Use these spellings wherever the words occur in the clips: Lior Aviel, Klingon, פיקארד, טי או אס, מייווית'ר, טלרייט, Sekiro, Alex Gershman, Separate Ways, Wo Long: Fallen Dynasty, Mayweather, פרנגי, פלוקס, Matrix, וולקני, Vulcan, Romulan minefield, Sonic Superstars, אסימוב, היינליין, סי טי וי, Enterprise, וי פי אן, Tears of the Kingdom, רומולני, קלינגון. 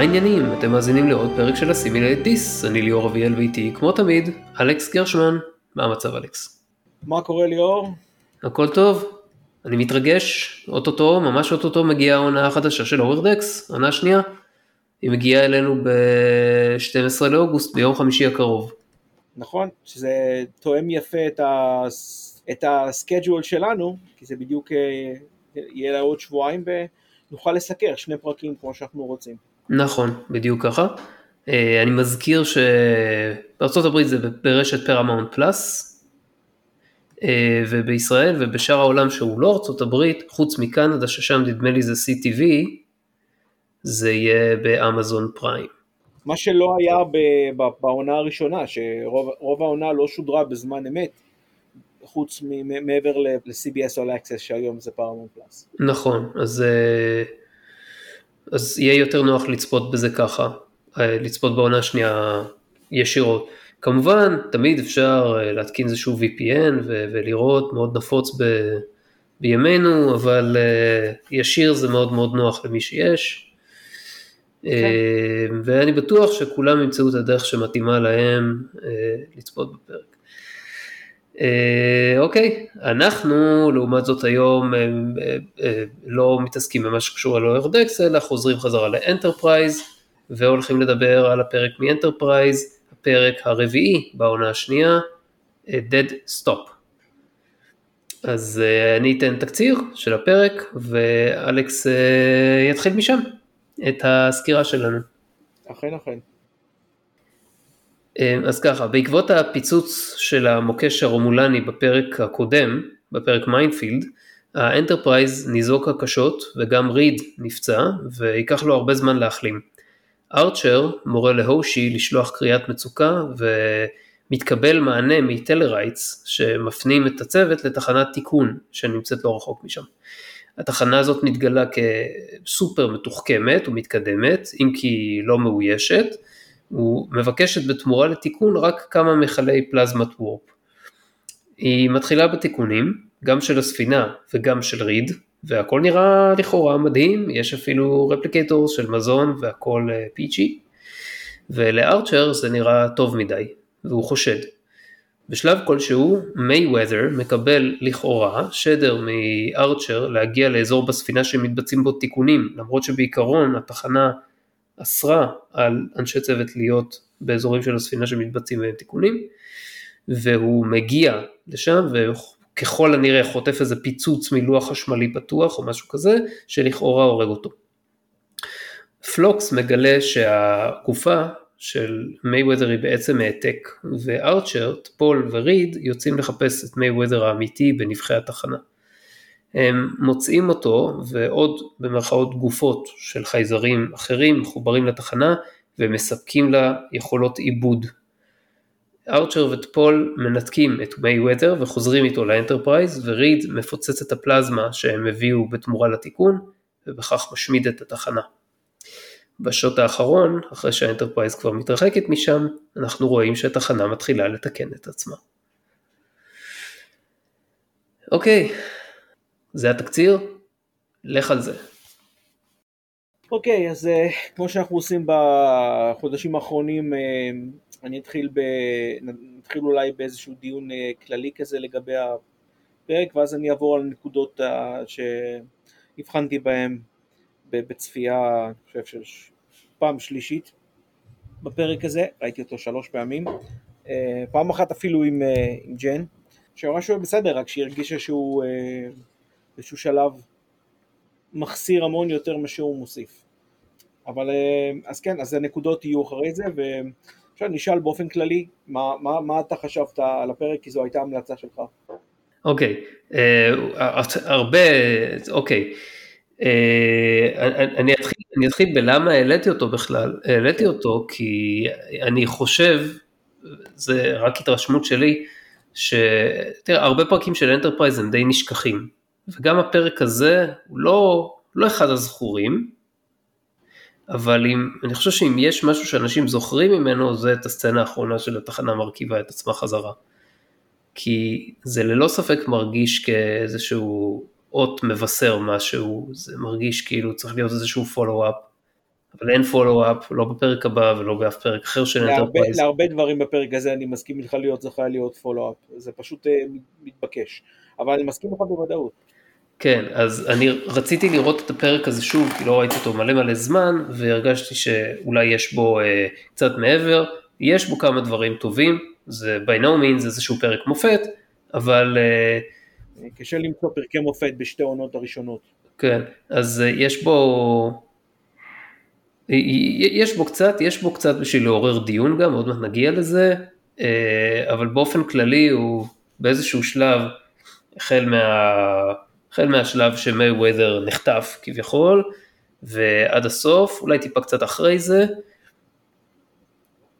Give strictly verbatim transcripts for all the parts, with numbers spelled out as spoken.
מה העניינים? אתם מאזינים לעוד פרק של הסימילייט דיס, אני ליאור אביאל ואיתי, כמו תמיד, אלכס גרשמן. מה המצב אלכס? מה קורה ליאור? הכל טוב, אני מתרגש, אוטוטו, ממש אוטוטו מגיעה העונה החדשה של אורך דקס, עונה שנייה, היא מגיעה אלינו ב-שנים עשר לאוגוסט, ביום חמישי הקרוב. נכון, שזה תואם יפה את, ה... את הסקייג'ול שלנו, כי זה בדיוק יהיה לה עוד שבועיים ו... נוכל לסקר שני פרקים כמו שאנחנו רוצים. נכון, בדיוק ככה. אני מזכיר שבארצות הברית זה ברשת פרמאונט פלאס, ובישראל ובשאר העולם שהוא לא ארצות הברית, חוץ מקנדה ששם נדמה לי זה סי טי וי, זה יהיה באמזון פריים. מה שלא היה בעונה הראשונה, שרוב העונה לא שודרה בזמן אמת, חוץ מעבר ל-סי בי אס All Access שהיום זה פרמאונט פלאס. נכון, אז, אז יהיה יותר נוח לצפות בזה ככה, לצפות בעונה שנייה ישירות. כמובן, תמיד אפשר להתקין איזשהו וי פי אן ו- ולראות, מאוד נפוץ ב- בימינו, אבל ישיר זה מאוד מאוד נוח למי שיש. Okay. ואני בטוח שכולם ימצאו את הדרך שמתאימה להם לצפות בפרק. אוקיי, אנחנו לעומת זאת היום לא מתעסקים במה שקשור על אורך דקס, אלא חוזרים חזרה לאנטרפרייז, והולכים לדבר על הפרק מאנטרפרייז, הפרק הרביעי בעונה השנייה, Dead Stop. אז אני אתן תקציר של הפרק, ואלכס יתחיל משם את הסקירה שלנו. אכן, אכן. אז ככה, בעקבות הפיצוץ של המוקש הרומולני בפרק הקודם, בפרק מיינפילד, האנטרפרייז ניזוקה קשות וגם ריד נפצע ויקח לו הרבה זמן להחלים. ארצ'ר מורה להושי לשלוח קריאת מצוקה ומתקבל מענה מטלרייטס שמפנים את הצוות לתחנת תיקון שנמצאת לא רחוק משם. התחנה הזאת מתגלה כסופר מתוחכמת ומתקדמת, אם כי לא מאוישת, ומבקשת בתמורה לתיקון רק כמה מחלי פלזמת וורפ. היא מתחילה בתיקונים, גם של הספינה וגם של ריד, והכל נראה לכאורה מדהים, יש אפילו רפליקטור של מזון והכל פיצ'י, ולארצ'ר זה נראה טוב מדי, והוא חושד. בשלב כלשהו, Mayweather מקבל לכאורה שדר מארצ'ר להגיע לאזור בספינה שמתבצעים בו תיקונים, למרות שבעיקרון התחנה אסרה על אנשי צוות להיות באזורים של הספינה שמתבצעים בהם תיקונים, והוא מגיע לשם וככל הנראה חוטף איזה פיצוץ מלוח חשמלי פתוח או משהו כזה שלכאורה הורג אותו. פלוקס מגלה שהגופה של מייווית'ר היא בעצם העתק, וארצ'ר, פול וריד יוצאים לחפש את מייווית'ר האמיתי בנבחי התחנה. הם מוצאים אותו ועוד במרכאות גופות של חייזרים אחרים מחוברים לתחנה ומספקים לה יכולות עיבוד. ארצ'ר וטפול מנתקים את מייווית'ר וחוזרים איתו לאנטרפרייז, וריד מפוצץ את הפלזמה שהם הביאו בתמורה לתיקון ובכך משמיד את התחנה. בשוט האחרון, אחרי שהאנטרפרייז כבר מתרחקת משם, אנחנו רואים שהתחנה מתחילה לתקן את עצמה. אוקיי, זה התקציר, לך על זה. אוקיי, אז כמו שאנחנו עושים בחודשים האחרונים, אני אתחיל, ב... נתחיל אולי באיזשהו דיון כללי כזה לגבי הפרק, ואז אני אעבור על נקודות שהבחנתי בהן בצפייה, אני חושב שיש פעם שלישית בפרק הזה, ראיתי אותו שלוש פעמים, פעם אחת אפילו עם, עם ג'ן, שאומרה שהוא בסדר, רק שהיא הרגישה שהוא... איזשהו שלב מחסיר המון יותר משהו מוסיף. אבל אז כן, אז הנקודות יהיו אחרי זה, ועכשיו נשאל באופן כללי, מה, מה, מה אתה חשבת על הפרק, כי זו הייתה המלצה שלך. אוקיי, okay. uh, הרבה, אוקיי, okay. uh, אני, אני אתחיל בלמה העליתי אותו בכלל, העליתי אותו כי אני חושב, זה רק התרשמות שלי, שתראה, הרבה פרקים של אנטרפרייז הם די נשכחים, וגם הפרק הזה הוא לא, לא אחד הזכורים, אבל אם, אני חושב שאם יש משהו שאנשים זוכרים ממנו, זה את הסצנה האחרונה של התחנה מרכיבה את עצמה חזרה. כי זה ללא ספק מרגיש כאיזשהו אות מבשר משהו, זה מרגיש כאילו צריך להיות איזשהו פולו-אפ, אבל אין פולו-אפ, לא בפרק הבא ולא באף פרק אחר של אנטרפרייז. להרבה דברים בפרק הזה אני מסכים לך להיות, זה חייב להיות פולו-אפ, זה פשוט מתבקש, אבל אני מסכים לך בוודאות. כן, אז אני רציתי לראות את הפרק הזה שוב, כי לא ראיתי אותו מלא מלא זמן, והרגשתי שאולי יש בו אה, קצת מעבר, יש בו כמה דברים טובים, זה by no means איזשהו פרק מופת, אבל... אה, קשה למצוא פרקי מופת בשתי עונות הראשונות. כן, אז אה, יש בו... יש בו קצת, יש בו קצת בשביל לעורר דיון גם, עוד מעט נגיע לזה, אבל באופן כללי הוא באיזשהו שלב, החל, מה, החל מהשלב שמייווית'ר נחטף כביכול, ועד הסוף, אולי טיפה קצת אחרי זה,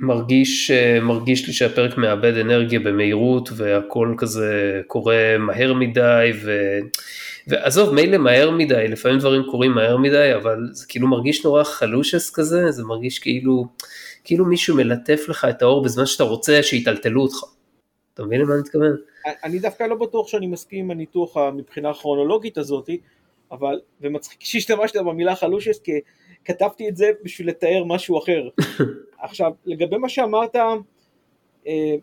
מרגיש, מרגיש לי שהפרק מאבד אנרגיה במהירות, והכל כזה קורה מהר מדי, ו... ועזוב, מילא מהר מדי, לפעמים דברים קורים מהר מדי, אבל זה כאילו מרגיש נורא חלושס כזה, זה מרגיש כאילו, כאילו מישהו מלטף לך את האור בזמן שאתה רוצה שיטלטלו אותך. אתה מבין למה אני מתכוון? אני דווקא לא בטוח שאני מסכים עם הניתוח מבחינה כרונולוגית הזאת, אבל, ומצחיק שהשתמשת במילה חלושס, כי כתבתי את זה בשביל לתאר משהו אחר. עכשיו, לגבי מה שאמרת,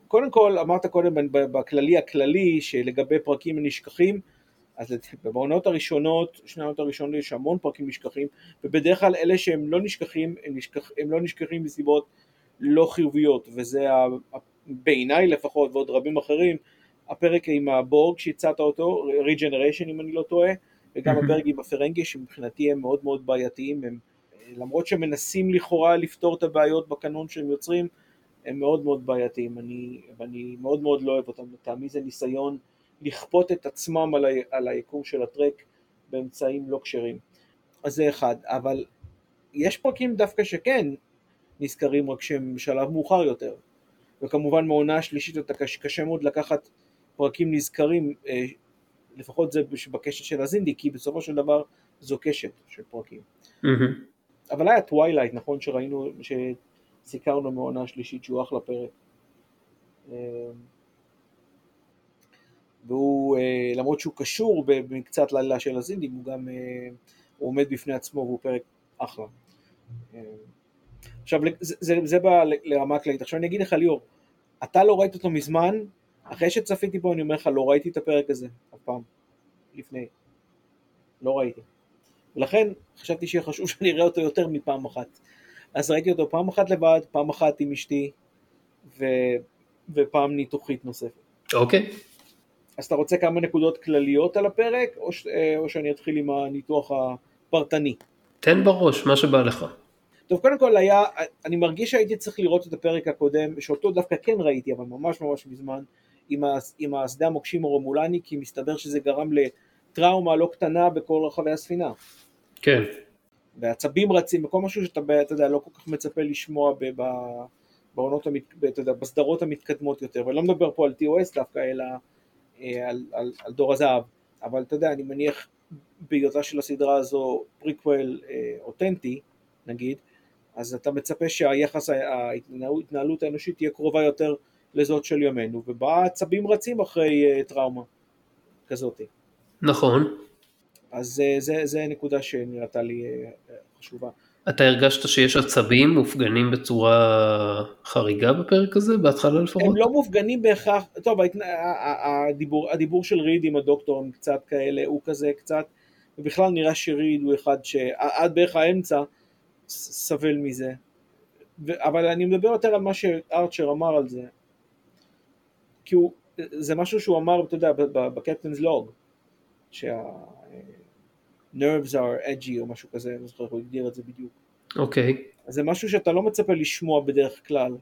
קודם כל, אמרת קודם בכללי הכללי, שלגבי פרקים נשכחים, אז בעונות הראשונות, שני העונות הראשונות יש המון פרקים נשכחים, ובדרך כלל אלה שהם לא נשכחים, הם, נשכח, הם לא נשכחים מסיבות לא חיוביות, וזה בעיניי לפחות, ועוד רבים אחרים, הפרק עם הבורג שהצעת אותו, ריג'נריישן אם אני לא טועה, וגם הפרק עם הפרנגי שמבחינתי הם מאוד מאוד בעייתיים, הם, למרות שהם מנסים לכאורה לפתור את הבעיות בקנון שהם יוצרים, הם מאוד מאוד בעייתיים, אני, אני מאוד מאוד לא אוהב אותם, לטעמי זה ניסיון, לכפות את עצמם על, ה... על היקום של הטרק באמצעים לא כשרים. אז זה אחד, אבל יש פרקים דווקא שכן נזכרים רק שהם שלב מאוחר יותר, וכמובן מעונה השלישית אתה קשה, קשה מאוד לקחת פרקים נזכרים, אה, לפחות זה בקשת של הזינדי, כי בסופו של דבר זו קשת של פרקים. Mm-hmm. אבל היה טווילייט, נכון, שראינו, שסיכרנו מעונה השלישית שהוא אחלה פרק. אה... והוא, למרות שהוא קשור בקצת לילה של הזינדים, הוא גם הוא עומד בפני עצמו והוא פרק אחלה. עכשיו, זה, זה, זה בא לרמה הכללית. עכשיו אני אגיד לך, ליאור, אתה לא ראית אותו מזמן, אחרי שצפיתי בו אני אומר לך, לא ראיתי את הפרק הזה, הפעם, לפני, לא ראיתי. ולכן חשבתי שיהיה חשוב שאני אראה אותו יותר מפעם אחת. אז ראיתי אותו פעם אחת לבד, פעם אחת עם אשתי, ו, ופעם ניתוחית נוספת. אוקיי. Okay. אז אתה רוצה כמה נקודות כלליות על הפרק, או, ש, או שאני אתחיל עם הניתוח הפרטני? תן בראש, מה שבא לך. טוב, קודם כל היה, אני מרגיש שהייתי צריך לראות את הפרק הקודם, שאותו דווקא כן ראיתי, אבל ממש ממש מזמן, עם, ה, עם השדה המוקשים הרומולני, כי מסתבר שזה גרם לטראומה לא קטנה בכל רחבי הספינה. כן. והעצבים רצים, וכל משהו שאתה אתה יודע, לא כל כך מצפה לשמוע ב, ב, בעונות, אתה יודע, בסדרות המתקדמות יותר, ולא מדבר פה על טי או אס דווקא, אלא... על, על, על דור הזהב, אבל אתה יודע, אני מניח בהיותה של הסדרה הזו פריקוול אה, אותנטי, נגיד, אז אתה מצפה שהיחס, ההתנהלות האנושית תהיה קרובה יותר לזאת של ימינו, ובאה עצבים רצים אחרי אה, טראומה כזאת. נכון. אז אה, זה, זה נקודה שנראתה לי אה, חשובה. אתה הרגשת שיש עצבים מופגנים בצורה חריגה בפרק הזה, בהתחלה לפחות? הם לא מופגנים בהכרח, טוב, הדיבור, הדיבור של ריד עם הדוקטור הם קצת כאלה, הוא כזה קצת, ובכלל נראה שריד הוא אחד שעד בערך האמצע סבל מזה, ו, אבל אני מדבר יותר על מה שארצ'ר אמר על זה, כי הוא, זה משהו שהוא אמר, אתה יודע, בקפטנס לוג, שה... nerves are edgy או משהו כזה, אני זוכר, הוא הגדיר את זה בדיוק. אוקיי. אז זה משהו שאתה לא מצפה לשמוע בדרך כלל,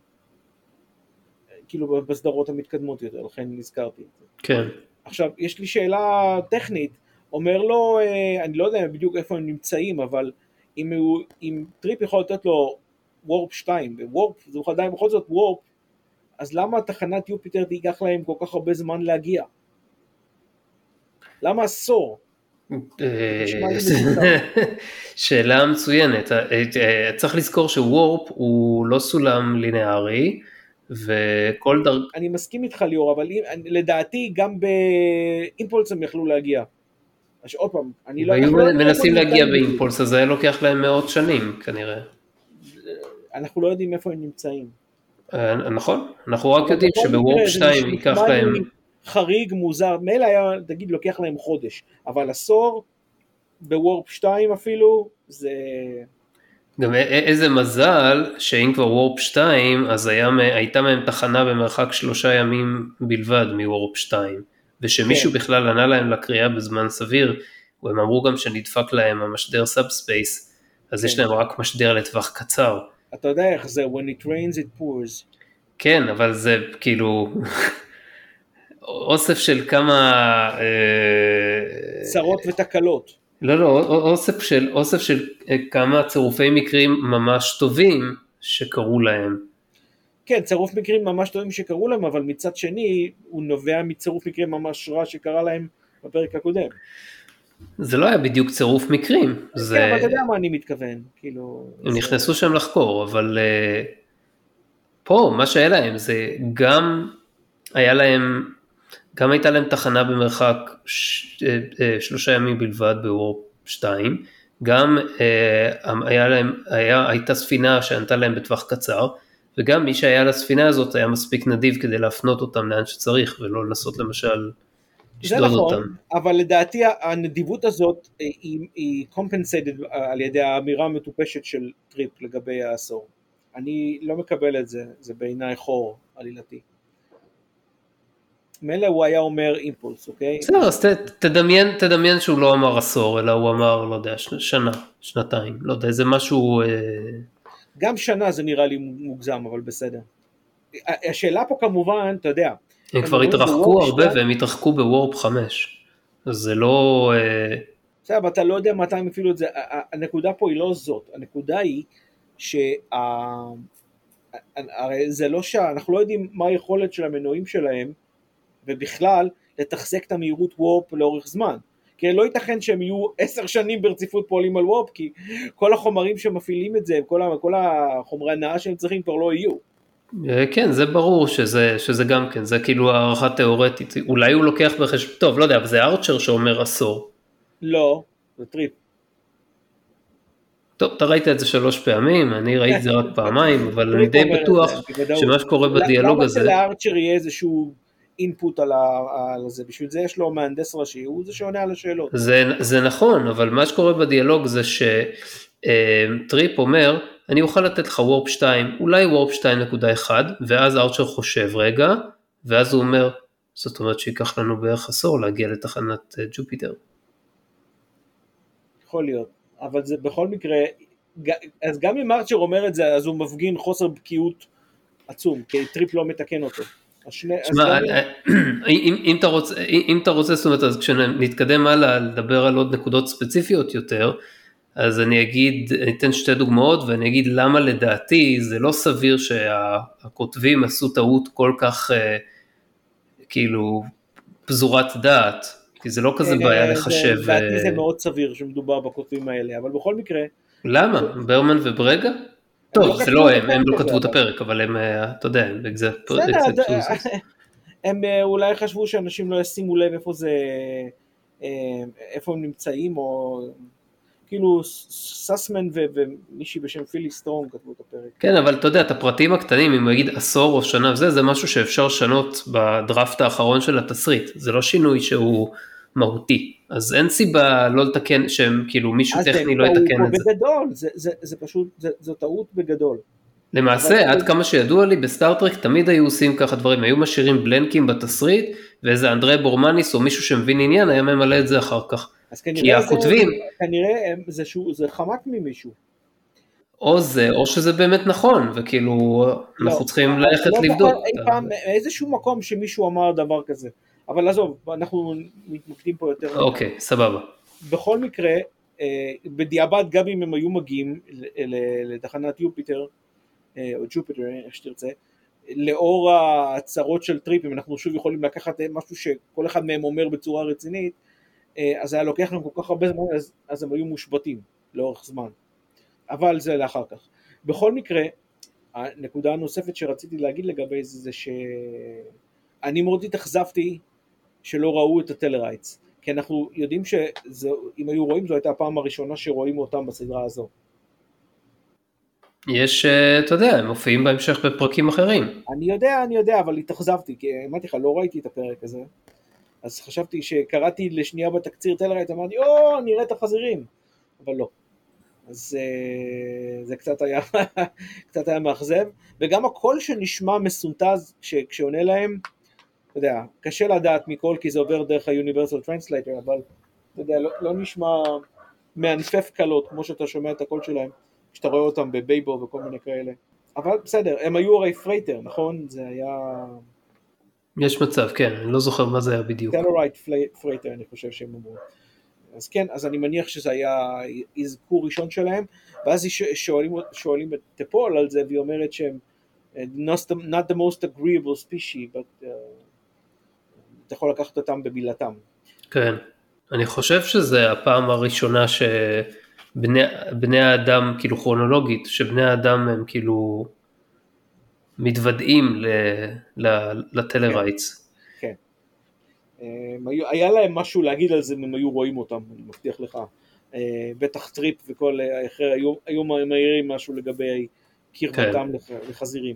כאילו בסדרות המתקדמות יותר, לכן נזכרתי. כן. עכשיו, יש לי שאלה טכנית, אומר לו, אני לא יודע בדיוק איפה הם נמצאים, אבל אם, הוא, אם טריפ יכול לתת לו וורפ שתיים, וורפ, זה עדיין בכל זאת וורפ, אז למה תחנת יופיטר תיקח להם כל כך הרבה זמן להגיע? למה עשור? שאלה מצוינת. צריך לזכור שוורפ הוא לא סולם לינארי, וכל דרג... אני מסכים איתך ליאור, אבל לדעתי גם באימפולס הם יכלו להגיע. עוד פעם, אני לא... היו מנסים להגיע באימפולס, אז זה לוקח להם מאות שנים כנראה. אנחנו לא יודעים איפה הם נמצאים. נכון, אנחנו רק יודעים שבוורק שתיים ייקח להם... חריג, מוזר, מילא היה, תגיד, לוקח להם חודש, אבל עשור, בוורפ שתיים אפילו, זה... גם איזה מזל, שאם כבר וורפ שתיים, אז היה, הייתה מהם תחנה במרחק שלושה ימים בלבד מוורפ שתיים, ושמישהו כן. בכלל ענה להם לקריאה בזמן סביר, והם אמרו גם שנדפק להם המשדר סאבספייס, אז כן. יש להם רק משדר לטווח קצר. אתה יודע איך זה, when it rains it pours. כן, אבל זה כאילו... אוסף של כמה... צרות ותקלות. לא, לא, אוסף של, אוסף של כמה צירופי מקרים ממש טובים שקרו להם. כן, צירוף מקרים ממש טובים שקרו להם, אבל מצד שני, הוא נובע מצירוף מקרים ממש רע שקרה להם בפרק הקודם. זה לא היה בדיוק צירוף מקרים. כן, זה... אבל אתה יודע מה אני מתכוון. כאילו... הם נכנסו שם לחקור, אבל פה, מה שהיה להם זה גם היה להם... גם הייתה להם תחנה במרחק ש... שלושה ימים בלבד בוורפ שתיים, גם היה להם, היה, הייתה ספינה שענתה להם בטווח קצר, וגם מי שהיה לספינה הזאת היה מספיק נדיב כדי להפנות אותם לאן שצריך, ולא לנסות למשל לשדוד אותם. זה נכון, אותם. אבל לדעתי הנדיבות הזאת היא, היא compensated על ידי האמירה המטופשת של טריפ לגבי העשור. אני לא מקבל את זה, זה בעיניי חור עלילתי. מילא הוא היה אומר אימפולס, אוקיי? בסדר, אז תדמיין, תדמיין שהוא לא אמר עשור, אלא הוא אמר, לא יודע, שנה, שנתיים, לא יודע, זה משהו... גם שנה זה נראה לי מוגזם, אבל בסדר. השאלה פה כמובן, אתה יודע... הם כבר התרחקו הרבה, והם התרחקו בוורפ חמש, אז זה לא... בסדר, אבל אתה לא יודע מתי הם אפילו את זה, הנקודה פה היא לא זאת, הנקודה היא שה... הרי זה לא שה... אנחנו לא יודעים מה היכולת של המנועים שלהם, ובכלל לתחזק את המהירות וורפ לאורך זמן, כי לא ייתכן שהם יהיו עשר שנים ברציפות פועלים על וורפ, כי כל החומרים שמפעילים את זה, כל החומרי הנאה שהם צריכים כבר לא יהיו. כן, זה ברור שזה, שזה גם כן, זה כאילו הערכה תיאורטית, אולי הוא לוקח בחשב, טוב, לא יודע, אבל זה ארצ'ר שאומר עשור. לא, זה טריפ. טוב, אתה ראית את זה שלוש פעמים, אני ראיתי את זה רק פעמיים, אבל אני די בטוח שמה שקורה בדיאלוג הזה... למה שלארצ'ר יהיה איזשהו... אינפוט על זה, בשביל זה יש לו מהנדס ראשי, הוא זה שעונה על השאלות. זה, זה נכון, אבל מה שקורה בדיאלוג זה שטריפ אומר, אני אוכל לתת לך וורפ שתיים, אולי וורפ שתיים נקודה אחת, ואז ארצ'ר חושב רגע, ואז הוא אומר, זאת אומרת שיקח לנו בערך עשור להגיע לתחנת ג'ופיטר. יכול להיות, אבל זה בכל מקרה, אז גם אם ארצ'ר אומר את זה, אז הוא מפגין חוסר בקיאות עצום, כי טריפ לא מתקן אותו. אם אתה רוצה, זאת אומרת, אז כשנתקדם הלאה לדבר על עוד נקודות ספציפיות יותר, אז אני אגיד, אני אתן שתי דוגמאות ואני אגיד למה לדעתי זה לא סביר שהכותבים עשו טעות כל כך כאילו פזורת דעת, כי זה לא כזה בעיה לחשב. לדעתי זה מאוד סביר שמדובר בכותבים האלה, אבל בכל מקרה. למה? ברמן וברגה? טוב, זה לא הם, הם לא כתבו את הפרק, אבל הם, אתה יודע, הם אקזפט שוזס. הם אולי חשבו שאנשים לא ישימו לב איפה זה, איפה הם נמצאים, או כאילו ססמן ומישהי בשם פילי סטרונג כתבו את הפרק. כן, אבל אתה יודע, את הפרטים הקטנים, אם הוא יגיד עשור או שנה וזה, זה משהו שאפשר לשנות בדרפט האחרון של התסריט, זה לא שינוי שהוא... מהותי, אז אין סיבה לא לתקן, שהם כאילו מישהו טכני לא יתקן את זה. בגדול, זה, זה, זה פשוט, זה, זו טעות בגדול. למעשה, עד כמה שידוע לי, בסטארטרק תמיד היו עושים ככה דברים, היו משאירים בלנקים בתסריט, ואיזה אנדרי בורמניס או מישהו שמבין עניין, היה ממלא את זה אחר כך. כי הכותבים... כנראה זה, שהוא, זה חמת ממישהו. או זה, או שזה באמת נכון, וכאילו לא, אנחנו צריכים ללכת לא לבדוק. אי פעם, איזשהו מקום שמישהו אמר דבר כזה. אבל עזוב, אנחנו מתמקדים פה יותר. אוקיי, okay, סבבה. בכל מקרה, בדיעבד גם אם הם היו מגיעים לתחנת יופיטר, או ג'ופיטר, איך שתרצה, לאור הצרות של טריפים, אנחנו שוב יכולים לקחת משהו שכל אחד מהם אומר בצורה רצינית, אז היה לוקח להם כל כך הרבה זמן, אז, אז הם היו מושבטים לאורך זמן. אבל זה לאחר כך. בכל מקרה, הנקודה הנוספת שרציתי להגיד לגבי זה, זה ש... אני מאוד התאכזבתי שלא ראו את הטלרייטס, כי אנחנו יודעים שאם היו רואים, זו הייתה הפעם הראשונה שרואים אותם בסדרה הזו. יש, אתה יודע, הם מופיעים בהמשך בפרקים אחרים. אני יודע, אני יודע, אבל התאכזבתי, כי אמרתי לך, לא ראיתי את הפרק הזה, אז חשבתי שקראתי לשנייה בתקציר טלרייט, אמרתי, או, נראה את החזירים, אבל לא. אז זה קצת היה, קצת היה מאכזב, וגם הקול שנשמע מסונטז, כשעונה להם, אתה יודע, קשה לדעת מכל, כי זה עובר דרך ה-Universal Translator, אבל, אתה יודע, לא, לא נשמע מענפף קלות, כמו שאתה שומע את הקול שלהם, כשאתה רואה אותם בבייבור וכל מיני כאלה. אבל בסדר, הם היו הרי פרייטר, נכון? זה היה... יש מצב, כן, אני לא זוכר מה זה היה בדיוק. טלורייט פרייטר, אני חושב שהם אמרו. אז כן, אז אני מניח שזה היה אזכור ראשון שלהם, ואז שואלים, שואלים את טפול על זה, והיא אומרת שהם not the most agreeable species, but uh, אתה יכול לקחת אותם במילתם. כן, אני חושב שזה הפעם הראשונה ש... בני, בני האדם, כאילו כרונולוגית, שבני האדם הם כאילו מתוודעים לטלרייטס. כן. כן. היה להם משהו להגיד על זה, הם היו רואים אותם, אני מבטיח לך. בטח טריפ וכל אחר, היו, היו מהירים משהו לגבי קרבתם כן. לחזירים.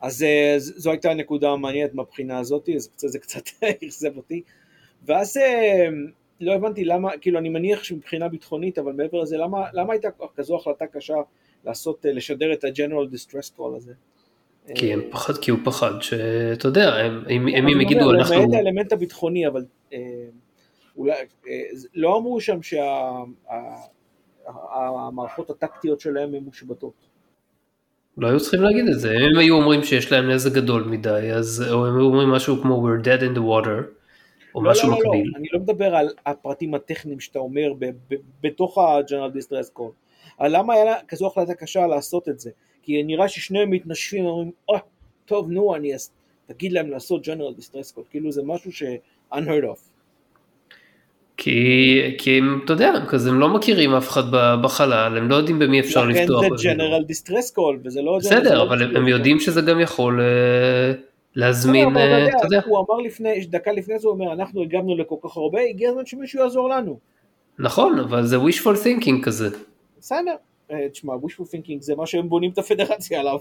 אז זו הייתה הנקודה המעניינת מהבחינה הזאת, אז זה קצת הרסב אותי. ואז... לא הבנתי למה, כאילו אני מניח שמבחינה ביטחונית, אבל מעבר לזה, למה, למה הייתה כזו החלטה קשה לעשות, לשדר את ה-General Distress Call הזה? כי הם פחד, כי הוא פחד שאתה יודע, הם, הם, הם, הם יגידו, אנחנו... למעט האלמנט הביטחוני, אבל אה, אולי, אה, לא אמרו שם שהמערכות הטקטיות שלהם הן מושבתות. לא היו צריכים להגיד את זה, הם היו אומרים שיש להם נזק גדול מדי, אז או הם היו אומרים משהו כמו, we're dead in the water, לא, לא, לא, לא, אני לא מדבר על הפרטים הטכניים שאתה אומר ב- ב- בתוך ה-General Distress Call, אבל למה היה כזו החלטה קשה לעשות את זה? כי נראה ששניהם מתנשפים ואומרים, אה, oh, טוב, נו, אני אס... תגיד להם לעשות General Distress Call, כאילו זה משהו ש-unheard of. כי, כי הם, אתה יודע, כזה הם לא מכירים אף אחד בחלל, הם לא יודעים במי אפשר לפתוח. לכן זה General Distress Call, וזה לא... בסדר, אבל הם, הם יודעים שזה גם יכול... להזמין, אתה יודע. הוא אמר לפני, דקה לפני זה הוא אומר, אנחנו הגענו לכל כך הרבה, הגיע הזמן שמישהו יעזור לנו. נכון, אבל זה wishful thinking כזה. בסדר, תשמע, wishful thinking זה מה שהם בונים את הפדרציה עליו.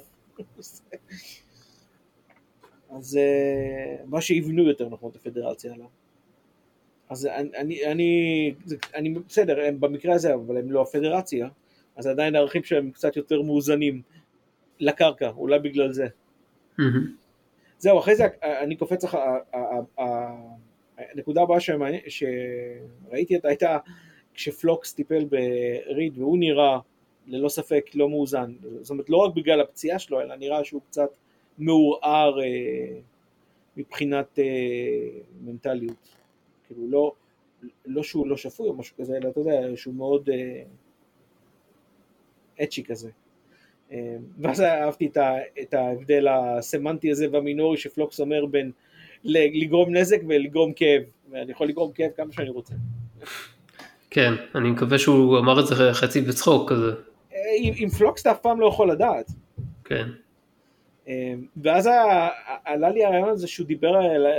אז מה שיבנו יותר נכון את הפדרציה עליו. אז אני, אני, אני, בסדר, הם במקרה הזה, אבל הם לא הפדרציה, אז עדיין הערכים שהם קצת יותר מאוזנים לקרקע, אולי בגלל זה. זהו, אחרי זה אני קופץ, הנקודה הבאה שראיתי הייתה כשפלוקס טיפל בריד, והוא נראה ללא ספק לא מאוזן, זאת אומרת לא רק בגלל הפציעה שלו, אלא נראה שהוא קצת מעורער מבחינת מנטליות, כאילו לא שהוא לא שפוי או משהו כזה, אלא אתה יודע, שהוא מאוד אצ'י כזה. ואז אהבתי את ההבדל הסמנטי הזה והמינורי שפלוקס אומר בין לגרום נזק ולגרום כאב, ואני יכול לגרום כאב כמה שאני רוצה. כן, אני מקווה שהוא אמר את זה חצי בצחוק כזה. עם פלוקס אתה אף פעם לא יכול לדעת. כן. ואז עלה לי הרעיון הזה שהוא דיבר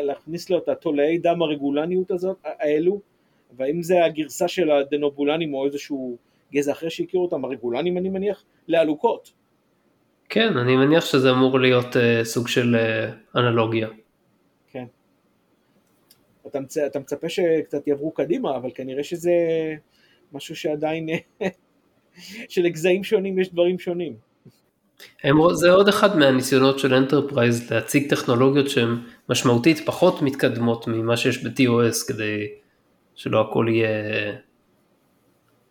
להכניס לו את התולעי דם הרגולניות הזאת, האלו, והאם זה הגרסה של הדנובולנים או איזשהו גזע אחרי שהכירו אותם, הרגולנים אני מניח, לעלוקות. כן, אני מניח שזה אמור להיות אה, סוג של אה, אנלוגיה. כן. אתה, מצ... אתה מצפה שקצת יעברו קדימה, אבל כנראה שזה משהו שעדיין, שלגזעים שונים יש דברים שונים. הם... זה עוד אחד מהניסיונות של אנטרפרייז, להציג טכנולוגיות שהן משמעותית פחות מתקדמות ממה שיש ב-טי או אס, כדי שלא הכל יהיה...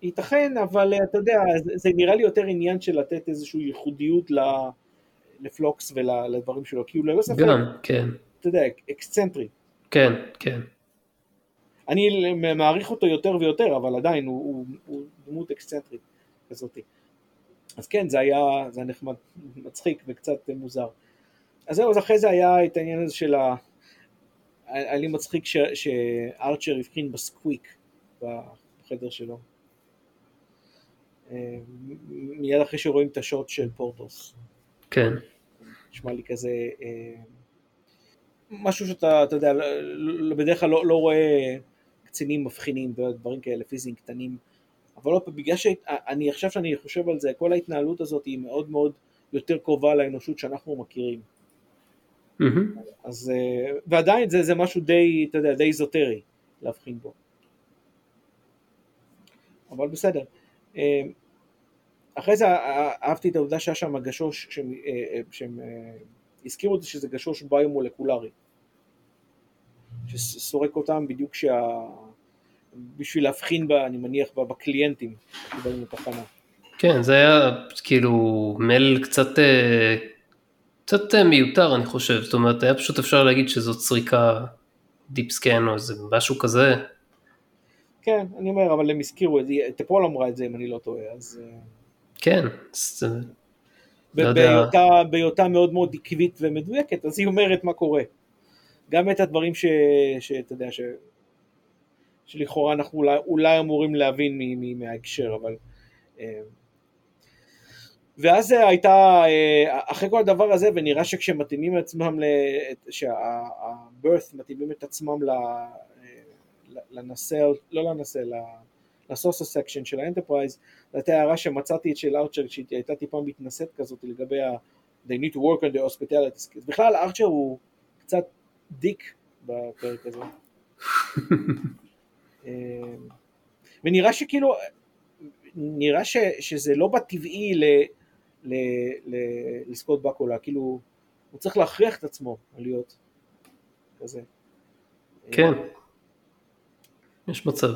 ייתכן, אבל אתה יודע, זה נראה לי יותר עניין של לתת איזושהי ייחודיות לפלוקס ולדברים שלו, כי הוא לא ספק, אתה יודע, אקסצנטרי. כן, כן. אני מעריך אותו יותר ויותר, אבל עדיין הוא דמות אקסצנטרית כזאת. אז כן, זה היה נחמד, מצחיק וקצת מוזר. אז זהו, אז אחרי זה היה את העניין הזה של ה... היה לי מצחיק שארצ'ר הבחין בסקוויק בחדר שלו. מיד אחרי שרואים את השוט של פורטוס. כן. נשמע לי כזה, משהו שאתה, אתה יודע, בדרך כלל לא, לא רואה קצינים מבחינים, דברים כאלה, פיזיים קטנים, אבל לא, בגלל שאני עכשיו שאני חושב על זה, כל ההתנהלות הזאת היא מאוד מאוד יותר קרובה לאנושות שאנחנו מכירים. אז, ועדיין זה, זה משהו די, אתה יודע, די איזוטרי להבחין בו. אבל בסדר. אחרי זה אהבתי את העובדה שהיה שם הגשוש, שהם, שהם הזכירו את זה שזה גשוש ביומולקולרי, שסורק אותם בדיוק שה... בשביל להבחין בה, אני מניח, בה, בקליינטים שקיבלנו לתחנה. כן, זה היה כאילו מייל קצת, קצת מיותר, אני חושב. זאת אומרת, היה פשוט אפשר להגיד שזאת צריקה דיפ סקן או איזה משהו כזה. כן, אני אומר, אבל הם הזכירו את זה, תפול אמרה את זה אם אני לא טועה, אז... כן, זה... בהיותה מאוד מאוד עקבית ומדויקת, אז היא אומרת מה קורה. גם את הדברים שאתה יודע, ש... שלכאורה אנחנו אולי, אולי אמורים להבין מ, מ, מההקשר, אבל... אה, ואז הייתה, אה, אחרי כל הדבר הזה, ונראה שכשמתאימים את עצמם, שה-birth מתאימים את עצמם ל, אה, לנסה, לא לנסה, לסוסו סקשן של האנטרפרייז, זאת הערה שמצאתי את של ארצ'ר, שהיא הייתה טיפה מתנשאת כזאת לגבי ה- they need to work on the hospitality. בכלל, ארצ'ר הוא קצת דיק בפרק הזה. ונראה שכאילו, נראה ש, שזה לא בטבעי ל, ל, ל, לסקוט בקולה, כאילו הוא צריך להכריח את עצמו להיות כזה. כן, יש מצב.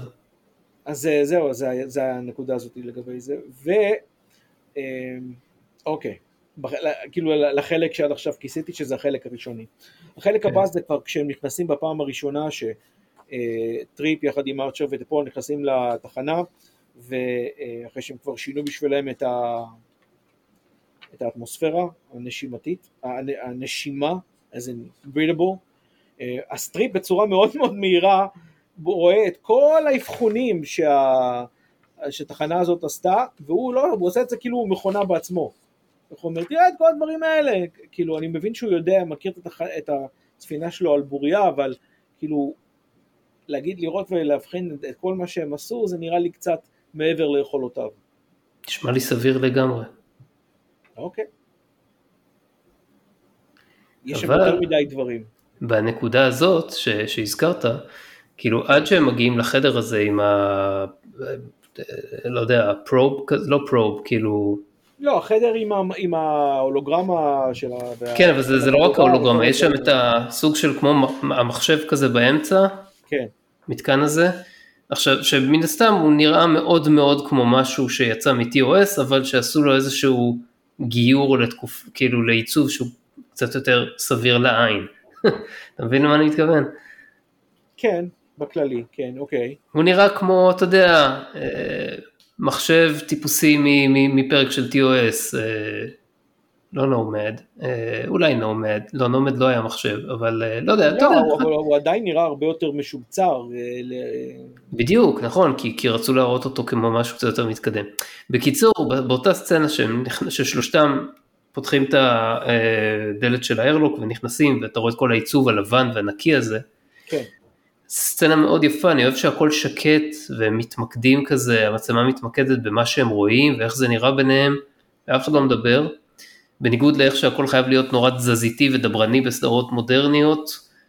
אז זהו, זה, זה הנקודה הזאת לגבי זה, ו, אוקיי, כאילו לחלק שעד עכשיו כיסיתי שזה החלק הראשוני. החלק הבא זה כבר כשהם נכנסים בפעם הראשונה ש... טריפ יחד עם ארצ'ר וטפון נכנסים לתחנה, ואחרי שהם כבר שינו בשבילם את, ה... את האטמוספירה הנשימתית, הנשימה, as in breathable, אז טריפ בצורה מאוד מאוד מהירה רואה את כל ההבחונים שה... שהתחנה הזאת עשתה, והוא לא, הוא עושה את זה כאילו הוא מכונה בעצמו. הוא אומר, תראה את כל הדברים האלה, כאילו אני מבין שהוא יודע, מכיר את הספינה שלו על בוריה, אבל כאילו להגיד, לראות ולהבחין את כל מה שהם עשו, זה נראה לי קצת מעבר ליכולותיו. נשמע לי סביר לגמרי. אוקיי. יש שם יותר מדי דברים. בנקודה הזאת ש, שהזכרת, כאילו עד שהם מגיעים לחדר הזה עם ה... לא יודע, פרוב, לא פרוב, כאילו... לא, החדר עם, ה, עם ההולוגרמה של ה... כן, אבל זה, זה לא רק ההולוגרמה, יש שם את הסוג של כמו המחשב כזה באמצע, כן. מתקן הזה, עכשיו שמן הסתם הוא נראה מאוד מאוד כמו משהו שיצא מ-טי או אס, אבל שעשו לו איזשהו גיור לתקוף, כאילו לעיצוב שהוא קצת יותר סביר לעין. אתה מבין למה אני מתכוון? כן, בכללי, כן, אוקיי. הוא נראה כמו, אתה יודע, מחשב טיפוסי מפרק של טי או אס, לא נומד, אולי נומד, לא נומד לא היה מחשב, אבל לא יודע. הוא עדיין נראה הרבה יותר משובצר. בדיוק, נכון, כי רצו להראות אותו כמו משהו קצת יותר מתקדם. בקיצור, באותה סצנה ששלושתם פותחים את הדלת של האיירלוק ונכנסים, ואתה רואה את כל העיצוב הלבן והנקי הזה, סצנה מאוד יפה, אני אוהב שהכל שקט, והם מתמקדים כזה, המצלמה מתמקדת במה שהם רואים, ואיך זה נראה ביניהם, ואף אחד לא מדבר. בניגוד לאיך שהכל חייב להיות נורא תזזיתי ודברני בסדרות מודרניות,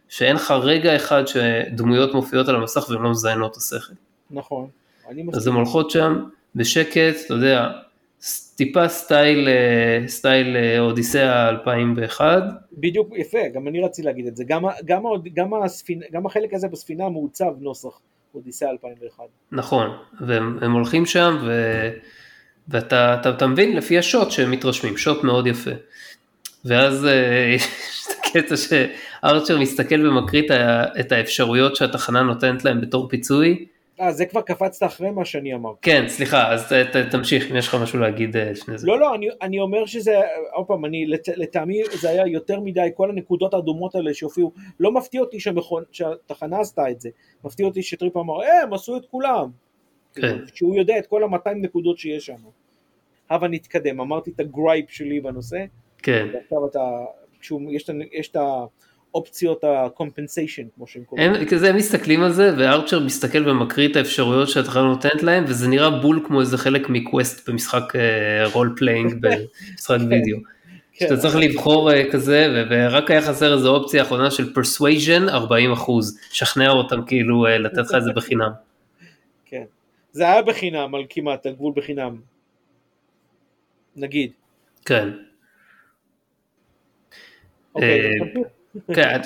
שאין לך רגע אחד שדמויות מופיעות על המסך והן לא מזיינות השכל. נכון. אז הן הולכות שם בשקט, אתה יודע, טיפה סטייל, סטייל אודיסאה אלפיים ואחת. בדיוק, יפה, גם אני רציתי להגיד את זה. גם, גם, גם, הספינה, גם החלק הזה בספינה מעוצב נוסח אודיסאה אלפיים ואחת. נכון, והם הולכים שם ו... ואתה אתה, אתה מבין לפי השוט שהם מתרשמים, שוט מאוד יפה. ואז יש את הקטע שארצ'ר מסתכל ומקריא את האפשרויות שהתחנה נותנת להם בתור פיצוי. אה, זה כבר קפצת אחרי מה שאני אמרתי. כן, סליחה, אז ת, תמשיך אם יש לך משהו להגיד לפני זה. לא, לא, אני, אני אומר שזה, עוד פעם, אני, לת, לטעמי זה היה יותר מדי, כל הנקודות האדומות האלה שהופיעו, לא מפתיע אותי שמכון, שהתחנה עשתה את זה, מפתיע אותי שטריפ אמר, אה, הם עשו את כולם. שהוא יודע את כל ה-מאתיים נקודות שיש שם. אבל נתקדם, אמרתי את הגרייפ שלי בנושא, ועכשיו יש את האופציות ה-compensation, כמו שהם קוראים. הם כזה מסתכלים על זה, וארצ'ר מסתכל ומקריא את האפשרויות שהתחלה נותנת להם, וזה נראה בול כמו איזה חלק מקווסט במשחק רול פליינג, במשחק וידאו. שאתה צריך לבחור כזה, ורק היה חסר איזו אופציה האחרונה של persuasion, ארבעים אחוז, שכנע אותם כאילו לתת לך את זה בחינם. כן. זה היה בחינם, על כמעט, על גבול בחינם. נגיד. כן. אוקיי, כן,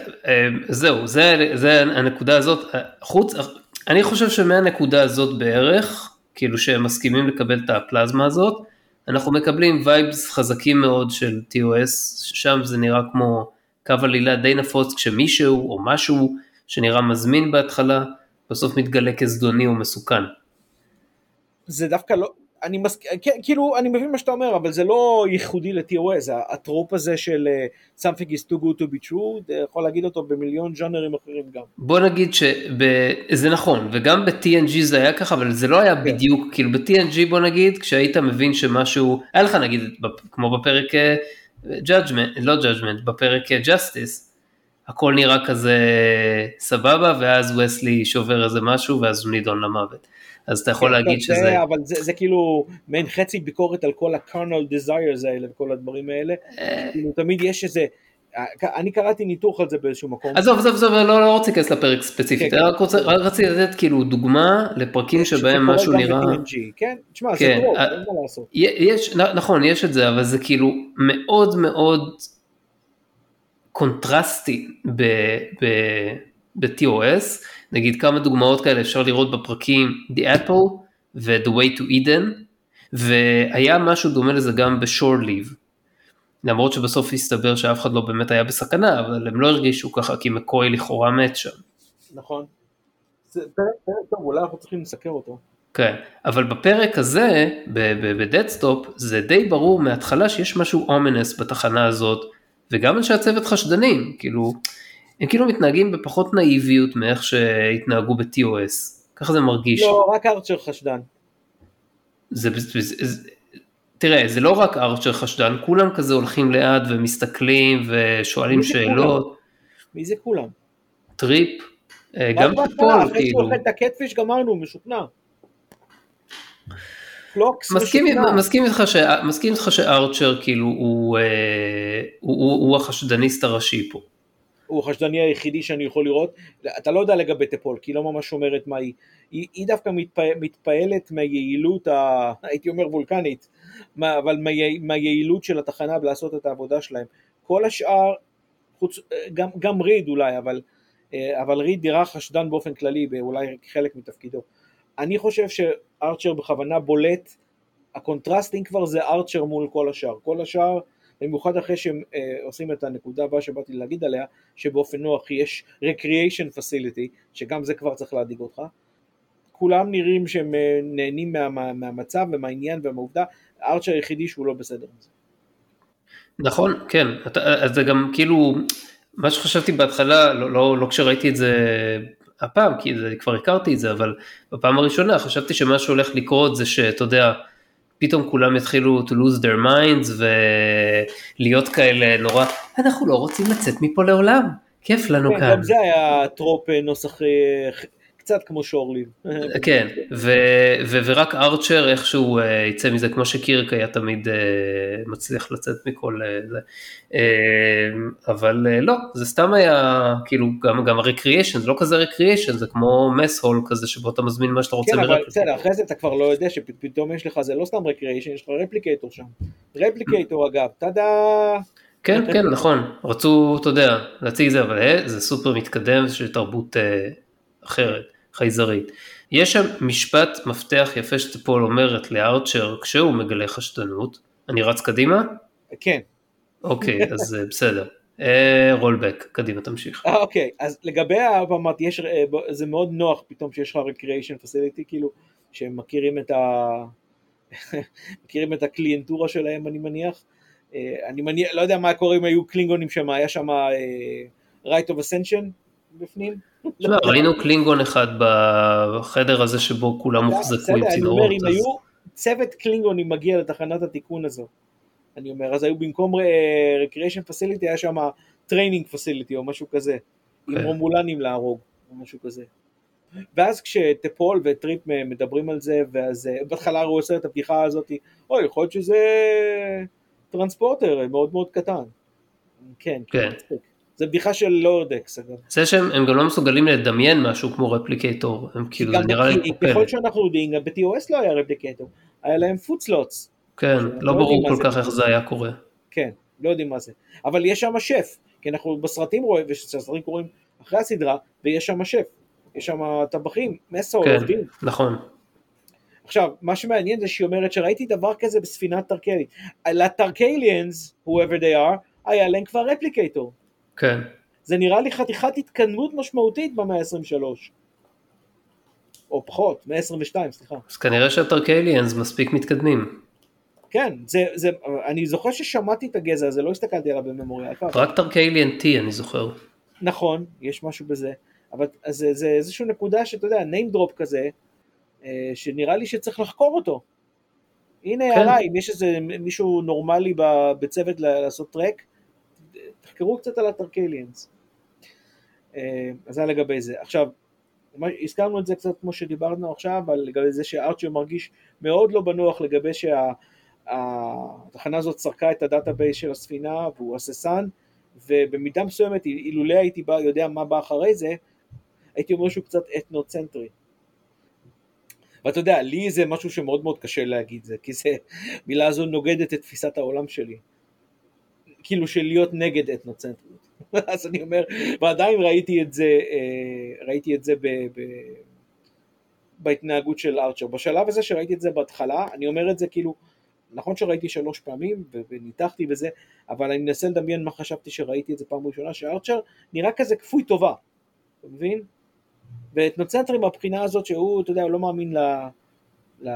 זהו, זה, זה הנקודה הזאת, חוץ, אני חושב שמהנקודה הזאת בערך, כאילו שהם מסכימים לקבל את הפלזמה הזאת, אנחנו מקבלים וייבס חזקים מאוד של טי או אס, שם זה נראה כמו קו עלילה די נפוץ, כשמישהו או משהו שנראה מזמין בהתחלה, בסוף מתגלה כזדוני ומסוכן. זה דווקא לא, אני מסכים, כאילו אני מבין מה שאתה אומר, אבל זה לא ייחודי ל-טי או אס, הטרופ הזה של something is too good to be true, יכול להגיד אותו במיליון ג'אנרים אחרים גם. בוא נגיד שזה נכון, וגם ב-טי אן ג'י זה היה ככה, אבל זה לא היה בדיוק, כאילו ב-טי אן ג'י בוא נגיד, כשהיית מבין שמשהו, היה לך נגיד כמו בפרק judgment, לא judgment, בפרק justice, הכל נראה כזה סבבה, ואז וסלי שובר איזה משהו, ואז הוא נידון למוות. אז אתה יכול להגיד שזה... אבל זה כאילו מעין חצי ביקורת על כל ה-carnal desires האלה, וכל הדברים האלה, תמיד יש איזה... אני קראתי ניתוח על זה באיזשהו מקום. אז עזוב, עזוב, לא רוצה להיכנס לפרק ספציפית, רק רציתי לתת כאילו דוגמה לפרקים שבהם משהו נראה... כן, תשמע, זה טוב, אין מה לעשות. נכון, יש את זה, אבל זה כאילו מאוד מאוד קונטרסטי ב-טי או אס, נגיד כמה דוגמאות כאלה אפשר לראות בפרקים The Apple ו-The Way to Eden, והיה משהו דומה לזה גם ב-Shore Leave, למרות שבסוף הסתבר שאף אחד לא באמת היה בסכנה, אבל הם לא הרגישו ככה, כי מקוי לכאורה מת שם. נכון. זה פרק טוב, אולי אנחנו צריכים לסקר אותו. כן, אבל בפרק הזה, ב-Deadstop, זה די ברור מההתחלה שיש משהו אומנס בתחנה הזאת, וגם אנשי הצוות חשדנים, כאילו... הם כאילו מתנהגים בפחות נאיביות מאיך שהתנהגו ב-טי או אס. ככה זה מרגיש. לא, רק ארצ'ר חשדן. זה, זה, זה, תראה, זה לא רק ארצ'ר חשדן, כולם כזה הולכים ליד ומסתכלים ושואלים שאלות. מי זה כולם? טריפ. גם פול, אחרי שהוא אוכל את הקטפיש גמרנו, משוכנע. מסכים איתך שארצ'ר כאילו הוא החשדניסט הראשי פה. הוא החשדני היחידי שאני יכול לראות, אתה לא יודע לגבי תפול, כי היא לא ממש אומרת מה היא, היא, היא דווקא מתפע, מתפעלת מהיעילות, ה, הייתי אומר וולקנית, מה, אבל מה, מהיעילות של התחנה ולעשות את העבודה שלהם, כל השאר, חוץ, גם, גם ריד אולי, אבל, אבל ריד נראה חשדן באופן כללי, אולי חלק מתפקידו, אני חושב שארצ'ר בכוונה בולט, הקונטרסטינג כבר זה ארצ'ר מול כל השאר, כל השאר, במיוחד אחרי שהם uh, עושים את הנקודה הבאה שבאתי להגיד עליה, שבאופן נוח יש recreation facility, שגם זה כבר צריך להדיג אותך, כולם נראים שהם uh, נהנים מה, מה, מהמצב ומהעניין ומהעובדה, הארצ'ר היחידי שהוא לא בסדר. נכון, כן, אז זה גם כאילו, מה שחשבתי בהתחלה, לא, לא, לא כשראיתי את זה הפעם, כי זה, כבר הכרתי את זה, אבל בפעם הראשונה חשבתי שמה שהולך לקרות זה שאתה יודע, פתאום כולם התחילו to lose their minds, ולהיות כאלה נורא, אנחנו לא רוצים לצאת מפה לעולם, כיף לנו כאן. גם זה היה טרופ נוסח, קצת כמו שורלים. כן, ורק ארצ'ר איכשהו יצא מזה, כמו שקירק היה תמיד מצליח לצאת מכל זה, אבל לא, זה סתם היה, כאילו גם הרקריאשן, זה לא כזה רקריאשן, זה כמו מס הול כזה, שבו אתה מזמין מה שאתה רוצה. כן, אבל בסדר, אחרי זה אתה כבר לא יודע, שפתאום יש לך, זה לא סתם רקריאשן, יש לך רפליקייטור שם, רפליקייטור אגב, תדע. כן, כן, נכון, רצו, אתה יודע, להציג זה, אבל זה סופר מתקדם, של תרבות אחרת, חייזרית. יש שם משפט מפתח יפה שטפול אומרת לארצ'ר, כשהוא מגלה חשדנות, אני רץ קדימה? כן. אוקיי, אז בסדר. רולבק, קדימה תמשיך. אוקיי, אז לגבי הבמת, זה מאוד נוח פתאום שיש לך רקריאשן פסיליטי, כאילו, שהם מכירים את ה... מכירים את הקליינטורה שלהם, אני מניח. אני מניח, לא יודע מה קורה אם היו קלינגונים שם, היה שם right of ascension בפנים. שמע, ראינו קלינגון אחד בחדר הזה שבו כולם מוחזקו עם צינורות. אני אומר, אם היו צוות קלינגונים מגיע לתחנת התיקון הזו, אני אומר, אז היו במקום recreation facility, היה שם טריינינג פסיליטי או משהו כזה, עם רומולנים להרוג או משהו כזה. ואז כשטפול וטריפ מדברים על זה, ואז בהתחלה הוא עושה את הפתיחה הזאת, אוי, יכול להיות שזה טרנספורטר מאוד מאוד קטן. כן, כן. זה בדיחה של לורדקס. זה שהם גם לא מסוגלים לדמיין משהו כמו רפליקטור, הם כאילו נראה לי קופר. ככל שאנחנו יודעים, ב-טי או אס לא היה רפליקטור, היה להם פוצלוץ. כן, לא ברור כל כך איך זה היה קורה. כן, לא יודעים מה זה. אבל יש שם שף, כי אנחנו בסרטים רואים, וסרטים קוראים אחרי הסדרה, ויש שם שף, יש שם טבחים, מסע עובדים. כן, נכון. עכשיו, מה שמעניין זה שהיא אומרת שראיתי דבר כזה בספינת טרקלית. לטרקליאנס, whoever they are, היה להם כבר רפליקטור. כן. זה נראה לי חתיכת התקדמות משמעותית במאה ה-עשרים ושלוש. או פחות, במאה ה-עשרים ושתיים, סליחה. אז כנראה שהטרקליאנס מספיק מתקדמים. כן, זה, זה, אני זוכר ששמעתי את הגזע הזה, לא הסתכלתי עליו בממוריה. רק טרקליאן T, אני זוכר. נכון, יש משהו בזה. אבל זה, זה איזושהי נקודה שאתה יודע, name drop כזה, שנראה לי שצריך לחקור אותו. הנה כן. עליי, אם יש איזה מישהו נורמלי בצוות לעשות טרק, תחקרו קצת על הטרקליאנס. אז זה לגבי זה. עכשיו, הזכרנו את זה קצת כמו שדיברנו עכשיו, אבל לגבי זה שארצ'י מרגיש מאוד לא בנוח לגבי שהתחנה הזאת צרקה את הדאטאבייס של הספינה, והוא הססן, ובמידה מסוימת, אילולא הייתי בא, יודע מה בא אחרי זה, הייתי אומר שהוא קצת אתנוצנטרי. ואתה יודע, לי זה משהו שמאוד מאוד קשה להגיד זה, כי זה, מילה הזו נוגדת את תפיסת העולם שלי. כאילו של להיות נגד אתנוצנטריות. אז אני אומר, ועדיין ראיתי את זה, ראיתי את זה ב, ב, בהתנהגות של ארצ'ר. בשלב הזה שראיתי את זה בהתחלה, אני אומר את זה כאילו, נכון שראיתי שלוש פעמים, וניתחתי בזה, אבל אני מנסה לדמיין מה חשבתי שראיתי את זה פעם ראשונה, שארצ'ר נראה כזה כפוי טובה, אתה מבין? ואתנוצנטרי בבחינה הזאת שהוא, אתה יודע, הוא לא מאמין ל, ל,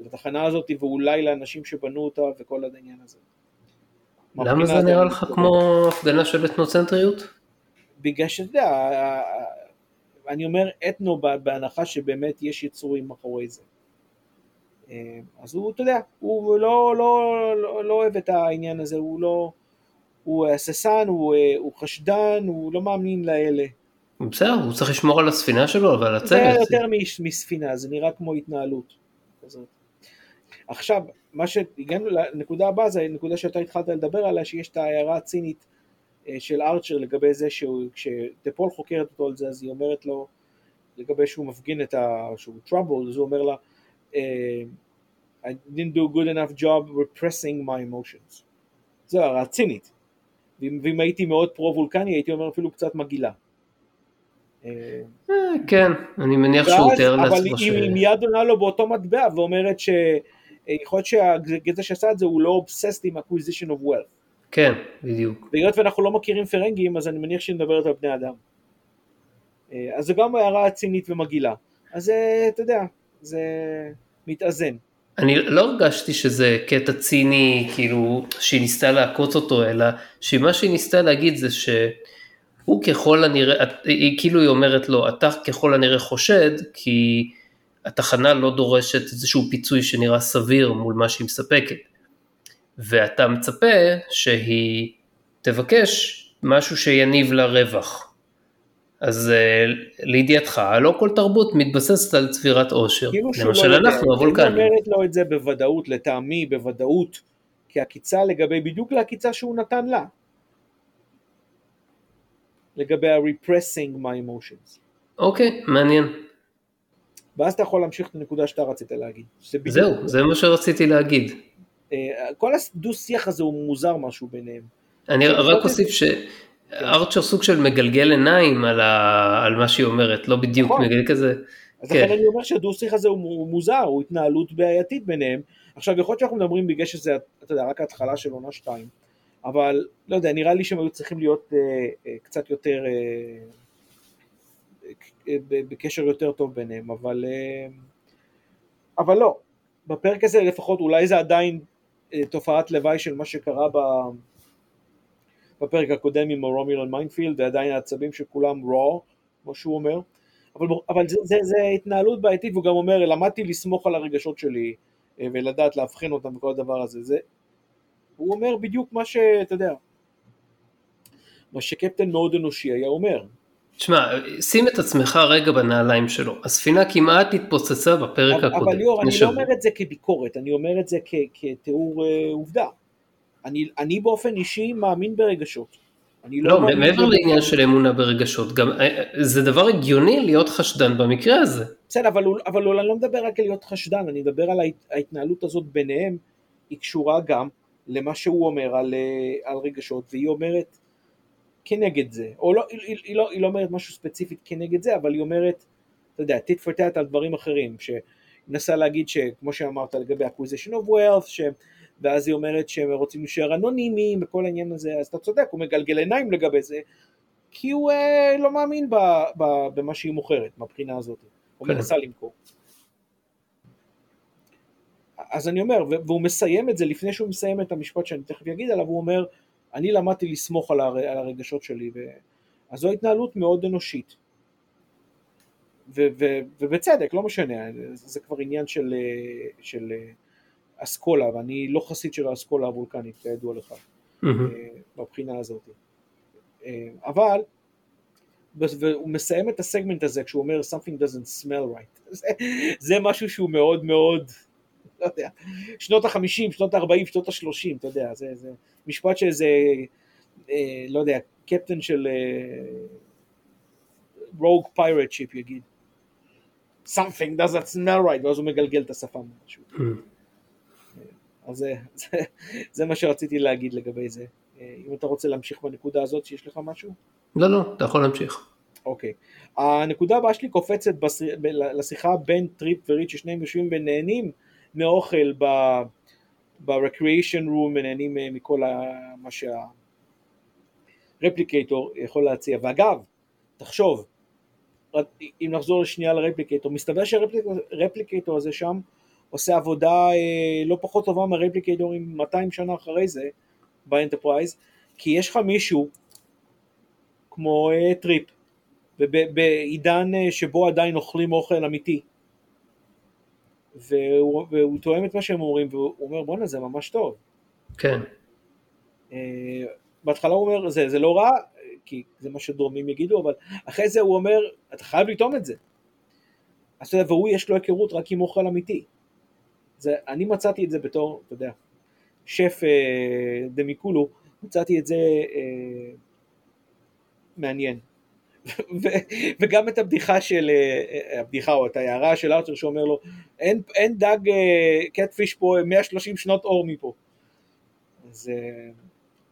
לתחנה הזאת, ואולי לאנשים שבנו אותה, וכל העניין הזה. למה זה נראה לך כמו הפגנה של אתנוצנטריות? בגלל שאתה יודע, אני אומר אתנו בהנחה שבאמת יש יצורים מאחורי זה. אז הוא, אתה יודע, הוא לא, לא, לא, לא אוהב את העניין הזה, הוא לא, הוא הססן, הוא, הוא חשדן, הוא לא מאמין לאלה. בסדר, הוא צריך לשמור על הספינה שלו, אבל הצוות. זה היה יותר מספינה, זה נראה כמו התנהלות. עכשיו, מה שהגענו לנקודה הבאה, זה הנקודה שאתה התחלת לדבר עליה, שיש את ההערה הצינית של ארצ'ר לגבי זה, כשדפול חוקרת אותו על זה, אז היא אומרת לו, לגבי שהוא מפגין את ה... שהוא טראבל, אז הוא אומר לה, I didn't do a good enough job repressing my emotions. זו הערה צינית. ואם הייתי מאוד פרו-וולקני, הייתי אומר אפילו קצת מגילה. כן, אני מניח שהוא תאר לעצמו ש... אבל היא מיד עונה לו באותו מטבע, ואומרת ש... יכול להיות שהגזע שעשה את זה הוא לא obsessed עם acquisition of wealth. כן, בדיוק. בגלל ואנחנו לא מכירים פרנגים, אז אני מניח שנדברת על בני אדם. אז זו גם הערה צינית ומגילה. אז אתה יודע, זה מתאזן. אני לא הרגשתי שזה קטע ציני, כאילו, שהיא ניסתה להקוץ אותו, אלא שמה שהיא ניסתה להגיד זה שהוא ככל הנראה, היא כאילו היא אומרת לו, אתה ככל הנראה חושד, כי... התחנה לא דורשת איזשהו פיצוי שנראה סביר מול מה שהיא מספקת, ואתה מצפה שהיא תבקש משהו שיניב לה רווח, אז לידיעתך, לא כל תרבות מתבססת על צבירת עושר, למשל אנחנו, הוולקנים. היא אומרת לו את זה בוודאות, לטעמי, בוודאות, כי הקיצה לגבי, בדיוק להקיצה שהוא נתן לה, לגבי ה-repressing my emotions. אוקיי, מעניין. ואז אתה יכול להמשיך את הנקודה שאתה רצית להגיד. זהו, זה מה שרציתי להגיד. כל הדו-שיח הזה הוא מוזר משהו ביניהם. אני רק אוסיף שארצ'ר סוג של מגלגל עיניים על מה שהיא אומרת, לא בדיוק מגלגל כזה. אז לכן אני אומר שהדו-שיח הזה הוא מוזר, הוא התנהלות בעייתית ביניהם. עכשיו, יכול להיות שאנחנו מדברים בגלל שזה, אתה יודע, רק ההתחלה של עונה שתיים, אבל לא יודע, נראה לי שהם היו צריכים להיות קצת יותר... בקשר יותר טוב ביניהם, אבל אבל לא, בפרק הזה לפחות אולי זה עדיין תופעת לוואי של מה שקרה בפרק הקודם עם הרומולן מיינפילד, ועדיין העצבים שכולם raw, כמו שהוא אומר, אבל, אבל זה, זה, זה התנהלות בעייתית, והוא גם אומר, למדתי לסמוך על הרגשות שלי, ולדעת להבחין אותם וכל הדבר הזה, זה, הוא אומר בדיוק מה שאתה יודע, מה שקפטן מאוד אנושי היה אומר. תשמע, שים את עצמך רגע בנעליים שלו, הספינה כמעט התפוצצה בפרק אבל, הקודם. אבל ליאור, אני לא אומר את זה כביקורת, אני אומר את זה כ, כתיאור uh, עובדה. אני, אני באופן אישי מאמין ברגשות. לא, לא מעבר לעניין של אמונה ברגשות, גם, זה דבר הגיוני להיות חשדן במקרה הזה. בסדר, אבל, אבל אני לא מדבר רק על להיות חשדן, אני מדבר על ההתנהלות הזאת ביניהם, היא קשורה גם למה שהוא אומר על, על רגשות, והיא אומרת כנגד זה, או לא, היא, היא, היא לא, היא לא אומרת משהו ספציפית כנגד זה, אבל היא אומרת, אתה יודע, תתפתעת על דברים אחרים, שנסה להגיד שכמו שאמרת לגבי acquisition of wealth, ש... ואז היא אומרת שהם רוצים להישאר אנונימיים בכל העניין הזה, אז אתה צודק, הוא מגלגל עיניים לגבי זה, כי הוא אה, לא מאמין ב, ב, במה שהיא מוכרת, מבחינה הזאת, הוא כן. מנסה למכור. אז אני אומר, והוא מסיים את זה, לפני שהוא מסיים את המשפט שאני תכף אגיד עליו, הוא אומר, אני למדתי לסמוך על, הר, על הרגשות שלי, ו... אז זו התנהלות מאוד אנושית, ו, ו, ובצדק, לא משנה, זה כבר עניין של... של אסכולה, ואני לא חסיד של האסכולה הוולקנית, כידוע לך, בבחינה הזאת. אבל, והוא מסיים את הסגמנט הזה, כשהוא אומר, something doesn't smell right. זה משהו שהוא מאוד מאוד, לא יודע, שנות ה-חמישים, שנות ה-ארבעים, שנות ה-שלושים, אתה יודע, זה משפט שזה, לא יודע, קפטן של רוג פיירט שיפ יגיד, something doesn't smell right, ואז הוא מגלגל את השפה משהו. אז זה, זה, זה מה שרציתי להגיד לגבי זה. אם אתה רוצה להמשיך בנקודה הזאת, שיש לך משהו? לא, לא, אתה יכול להמשיך. אוקיי. הנקודה הבאה שלי קופצת בש... ב... לשיחה בין טריפ וריט, ששניהם יושבים ונהנים מאוכל ב... ב-recreation room, ונהנים מכל ה... מה שהרפליקייטור יכול להציע. ואגב, תחשוב, אם נחזור לשנייה לרפליקייטור, מסתבר שהרפליקייטור הזה שם, עושה עבודה לא פחות טובה מהרפליקייטורים מאתיים שנה אחרי זה, באנטרפרייז, כי יש לך מישהו כמו טריפ, בעידן שבו עדיין אוכלים אוכל אמיתי, והוא, והוא תואם את מה שהם אומרים, והוא אומר בוא נה זה ממש טוב. כן. בהתחלה הוא אומר זה, זה לא רע, כי זה מה שדורמים יגידו, אבל אחרי זה הוא אומר אתה חייב לטעום את זה. אז אתה יודע, והוא יש לו היכרות רק עם אוכל אמיתי. זה, אני מצאתי את זה בתור, אתה יודע, שף אה, דמיקולו, מצאתי את זה אה, מעניין. ו, וגם את הבדיחה של, אה, הבדיחה או את ההערה של ארצ'ר שאומר לו, אין, אין דג קטפיש אה, פה מאה ושלושים שנות אור מפה. אז אה,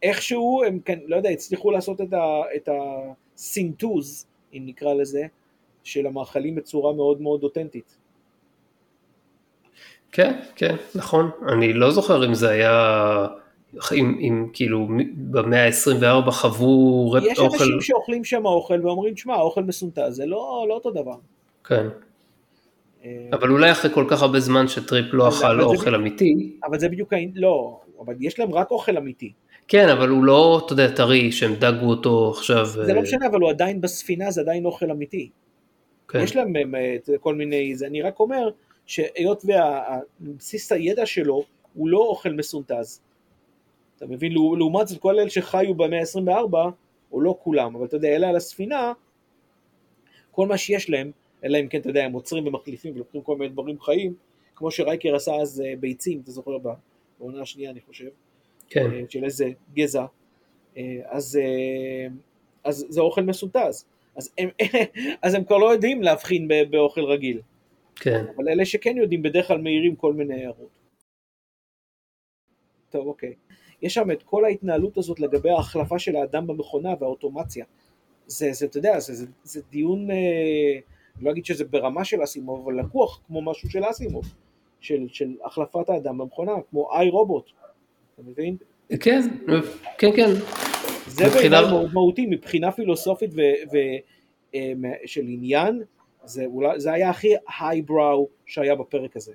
איכשהו, הם כן, לא יודע, הצליחו לעשות את, ה, את הסינטוז, אם נקרא לזה, של המאכלים בצורה מאוד מאוד אותנטית. כן, כן, נכון. אני לא זוכר אם זה היה, אם, אם כאילו במאה ה-עשרים וארבע חוו רפ... יש אוכל... יש אנשים שאוכלים שם האוכל ואומרים, שמע, האוכל מסונטה, זה לא, לא אותו דבר. כן. אבל אולי אחרי כל כך הרבה זמן שטריפ לא אכל אוכל אמיתי. אבל זה בדיוק, לא, אבל יש להם רק אוכל אמיתי. כן, אבל הוא לא, אתה יודע, טרי, שהם דגו אותו עכשיו. זה לא משנה, אבל הוא עדיין בספינה, זה עדיין אוכל אמיתי. יש להם כל מיני, אני רק אומר, שהיות והבסיס הידע שלו, הוא לא אוכל מסונטז. אתה מבין, לעומת זאת, כל אלה שחיו במאה ה-עשרים וארבע, או לא כולם, אבל אתה יודע, אלה על הספינה, כל מה שיש להם, אלא אם כן, אתה יודע, הם עוצרים ומחליפים, ולוקחים כל מיני דברים חיים, כמו שרייקר עשה אז ביצים, אתה זוכר בה, בעונה השנייה, אני חושב, של איזה גזע, אז זה אוכל מסונטז. אז הם, אז הם כבר לא יודעים להבחין באוכל רגיל. כן. אבל אלה שכן יודעים בדרך כלל מהירים כל מיני הערות. טוב, אוקיי. יש שם את כל ההתנהלות הזאת לגבי ההחלפה של האדם במכונה והאוטומציה. זה, זה, אתה יודע, זה, זה, זה דיון, אה, לא אגיד שזה ברמה של אסימוב, אבל לקוח כמו משהו של אסימוב, של, של החלפת האדם במכונה, כמו איי רובוט. אתה מבין? כן, כן, כן. זה בעיניי מאוד מהותי, מבחינה פילוסופית של עניין, זה היה הכי הייבראו שהיה בפרק הזה.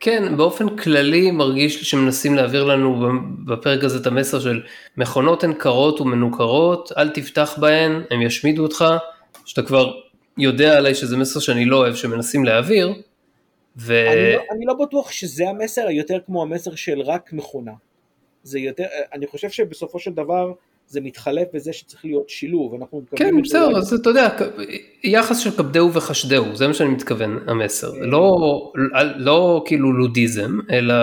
כן, באופן כללי מרגיש לי שמנסים להעביר לנו בפרק הזה את המסר של מכונות הן קרות ומנוכרות, אל תפתח בהן, הם ישמידו אותך, שאתה כבר יודע עליי שזה מסר שאני לא אוהב שמנסים להעביר. אני לא בטוח שזה המסר, יותר כמו המסר של רק מכונה. זה יותר, אני חושב שבסופו של דבר זה מתחלף בזה שצריך להיות שילוב, אנחנו מקבלים... כן, בסדר, אז אתה יודע, יחס של כבדהו וחשדהו, זה מה שאני מתכוון, המסר, לא כאילו לודיזם, אלא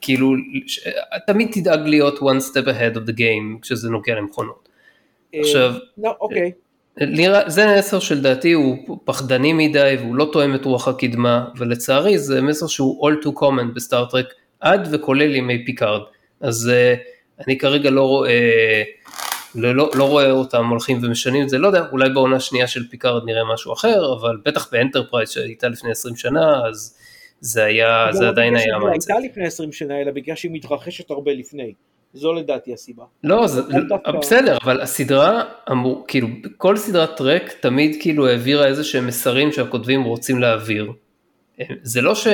כאילו, תמיד תדאג להיות one step ahead of the game, כשזה נוגע למכונות. עכשיו, זה המסר של דעתי, הוא פחדני מדי, והוא לא תואם את רוח הקדמה, ולצערי זה מסר שהוא all too common בסטאר טרק, עד וכולל ימי פיקארד, אז... אני כרגע לא רואה, לא, לא רואה אותם הולכים ומשנים את זה, לא יודע, אולי בעונה שנייה של פיקארד נראה משהו אחר, אבל בטח באנטרפרייז שהייתה לפני עשרים שנה, אז זה היה, זה עדיין היה מה זה. הייתה לפני עשרים שנה, אלא בגלל שהיא מתרחשת הרבה לפני, זו לדעתי הסיבה. לא, זה, בסדר, אבל הסדרה, אמור, כאילו, כל סדרת טרק תמיד כאילו העבירה איזה שהם מסרים שהכותבים רוצים להעביר. זה לא ש...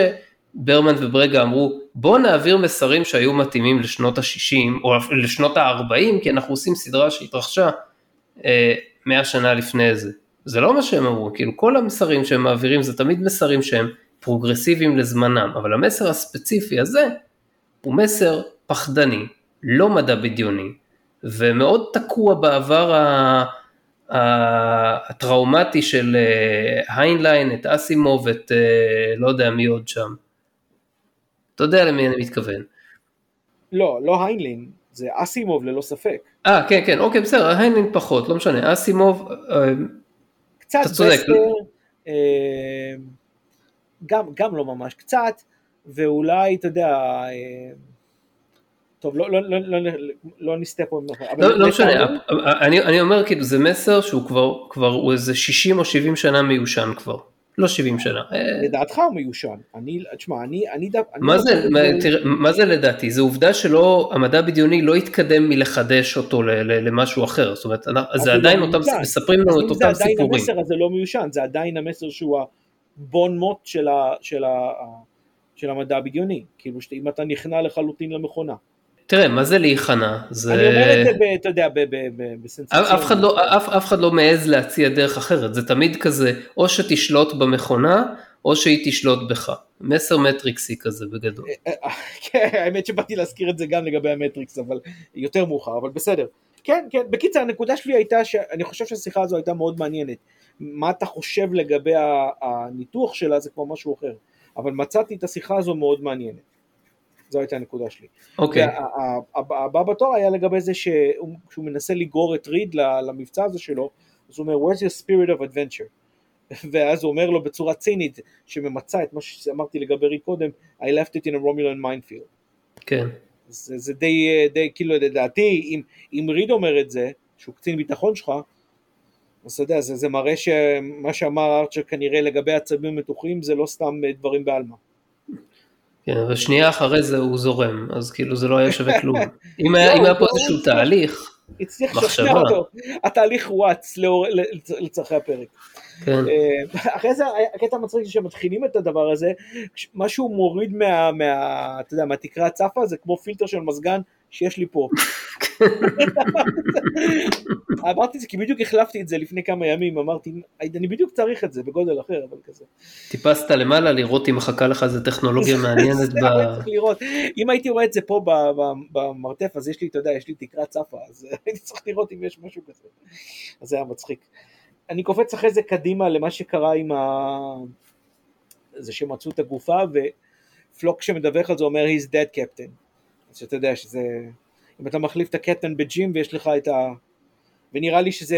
ברמן וברגע אמרו, בוא נעביר מסרים שהיו מתאימים לשנות ה-שישים, או לשנות ה-ארבעים, כי אנחנו עושים סדרה שהתרחשה מאה שנה לפני זה. זה לא מה שהם אמרו, כאילו כל המסרים שהם מעבירים, זה תמיד מסרים שהם פרוגרסיביים לזמנם, אבל המסר הספציפי הזה, הוא מסר פחדני, לא מדע בדיוני, ומאוד תקוע בעבר ה... הטראומטי של היינליין, את אסימוב, את לא יודע מי עוד שם. אתה יודע למי אני מתכוון. לא, לא היינלין, זה אסימוב ללא ספק. אה, כן, כן, אוקיי, בסדר, היינלין פחות, לא משנה, אסימוב, קצת בסדר, גם, גם לא ממש קצת, ואולי, אתה יודע, טוב, לא, לא, לא, לא, לא נסתה פה. לא, לא משנה, אני, אני אומר, כאילו, זה מסר שהוא כבר, כבר, הוא איזה שישים או שבעים שנה מיושן כבר. לא שבעים שנה. לדעתך הוא מיושן. אני, תשמע, אני, אני דו... מה זה, מה זה לדעתי? זה עובדה שלא, המדע בדיוני לא התקדם מלחדש אותו למשהו אחר. זאת אומרת, זה עדיין אותם, מספרים לנו את אותם סיפורים. זה עדיין המסר הזה לא מיושן, זה עדיין המסר שהוא הבון מוט של ה, של ה, של המדע בדיוני. כאילו, אם אתה נכנע לחלוטין למכונה. תראה, מה זה להיכנע? זה... אני אומר את זה, ב, אתה יודע, בסנסציה. אף אחד לא, אף, אף אחד לא מעז להציע דרך אחרת, זה תמיד כזה, או שתשלוט במכונה, או שהיא תשלוט בך. מסר מטריקסי כזה בגדול. כן, האמת שבאתי להזכיר את זה גם לגבי המטריקס, אבל יותר מאוחר, אבל בסדר. כן, כן, בקיצר, הנקודה שלי הייתה, שאני חושב שהשיחה הזו הייתה מאוד מעניינת. מה אתה חושב לגבי הניתוח שלה, זה כבר משהו אחר. אבל מצאתי את השיחה הזו מאוד מעניינת. זו הייתה הנקודה שלי. אוקיי. הבא בתור היה לגבי זה שהוא מנסה לגרור את ריד למבצע הזה שלו, אז הוא אומר, where's your spirit of adventure? ואז הוא אומר לו בצורה צינית, שממצא את מה שאמרתי לגבי ריד קודם, I left it in a Romulan minefield. כן. זה די, כאילו, לדעתי, אם ריד אומר את זה, שהוא קצין ביטחון שלך, אז אתה יודע, זה מראה שמה שאמר ארצ'ר כנראה לגבי עצבים מתוחים, זה לא סתם דברים בעלמה. כן, אבל שנייה אחרי זה הוא זורם, אז כאילו זה לא היה שווה כלום. אם היה פה איזשהו תהליך, מחשבה. התהליך וואץ לצרכי הפרק. אחרי זה, הקטע המצחיק שמתחילים את הדבר הזה, משהו מוריד מהתקרה הצפה, זה כמו פילטר של מזגן שיש לי פה. אמרתי את זה, כי בדיוק החלפתי את זה לפני כמה ימים, אמרתי, אני בדיוק צריך את זה בגודל אחר, אבל כזה. טיפסת למעלה לראות אם מחכה לך איזה טכנולוגיה מעניינת. אם הייתי רואה את זה פה במרתף, אז יש לי, אתה יודע, יש לי תקרת צפה, אז הייתי צריך לראות אם יש משהו כזה. אז זה היה מצחיק. אני קופץ אחרי זה קדימה למה שקרה עם זה שמצאו את הגופה, ופלוק שמדווח על זה אומר, he's dead captain. אז שאתה יודע שזה... אם אתה מחליף את הקטן בג'ים, ויש לך את ה... ונראה לי שזה...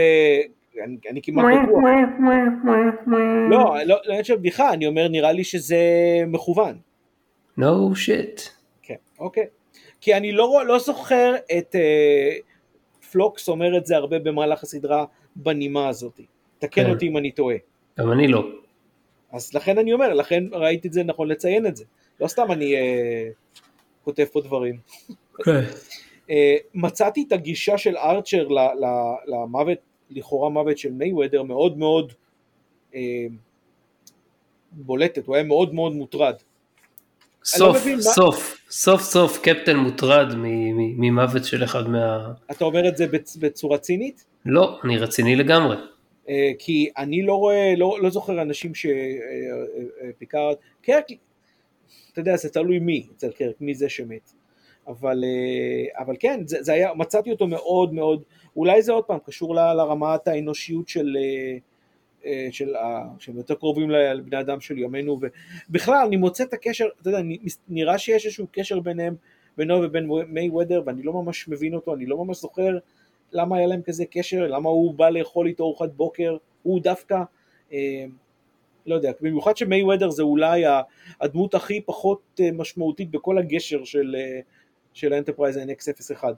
אני, אני כמעט בטוח. לא, לא, לא אין שם בדיחה, אני אומר, נראה לי שזה מכוון. No shit. כן, אוקיי. כי אני לא, לא זוכר את... Uh, פלוקס אומר את זה הרבה במהלך הסדרה בנימה הזאת. תקן כן. אותי אם אני טועה. גם אני לא. אז לכן אני אומר, לכן ראיתי את זה, נכון לציין את זה. לא סתם אני uh, כותב פה דברים. כן. מצאתי את הגישה של ארצ'ר למוות, לכאורה מוות של מייוודר מאוד מאוד בולטת, הוא היה מאוד מאוד מוטרד. סוף, סוף, סוף סוף קפטן מוטרד ממוות של אחד מה... אתה אומר את זה בצורה צינית? לא, אני רציני לגמרי. כי אני לא רואה, לא זוכר אנשים שפיקארד, קרק, אתה יודע, זה תלוי מי אצל קרק, מי זה שמת. אבל, אבל כן, זה, זה היה, מצאתי אותו מאוד מאוד, אולי זה עוד פעם קשור ל, לרמת האנושיות של, של ה, שהם יותר קרובים לבני אדם של ימינו, ובכלל אני מוצא את הקשר, אתה יודע, נראה שיש איזשהו קשר ביניהם, בינו ובין מייוודר, ואני לא ממש מבין אותו, אני לא ממש זוכר למה היה להם כזה קשר, למה הוא בא לאכול איתו ארוחת בוקר, הוא דווקא, אה, לא יודע, במיוחד שמייוודר זה אולי הדמות הכי פחות משמעותית בכל הגשר של, של האנטרפרייז אן אקס אפס אחת,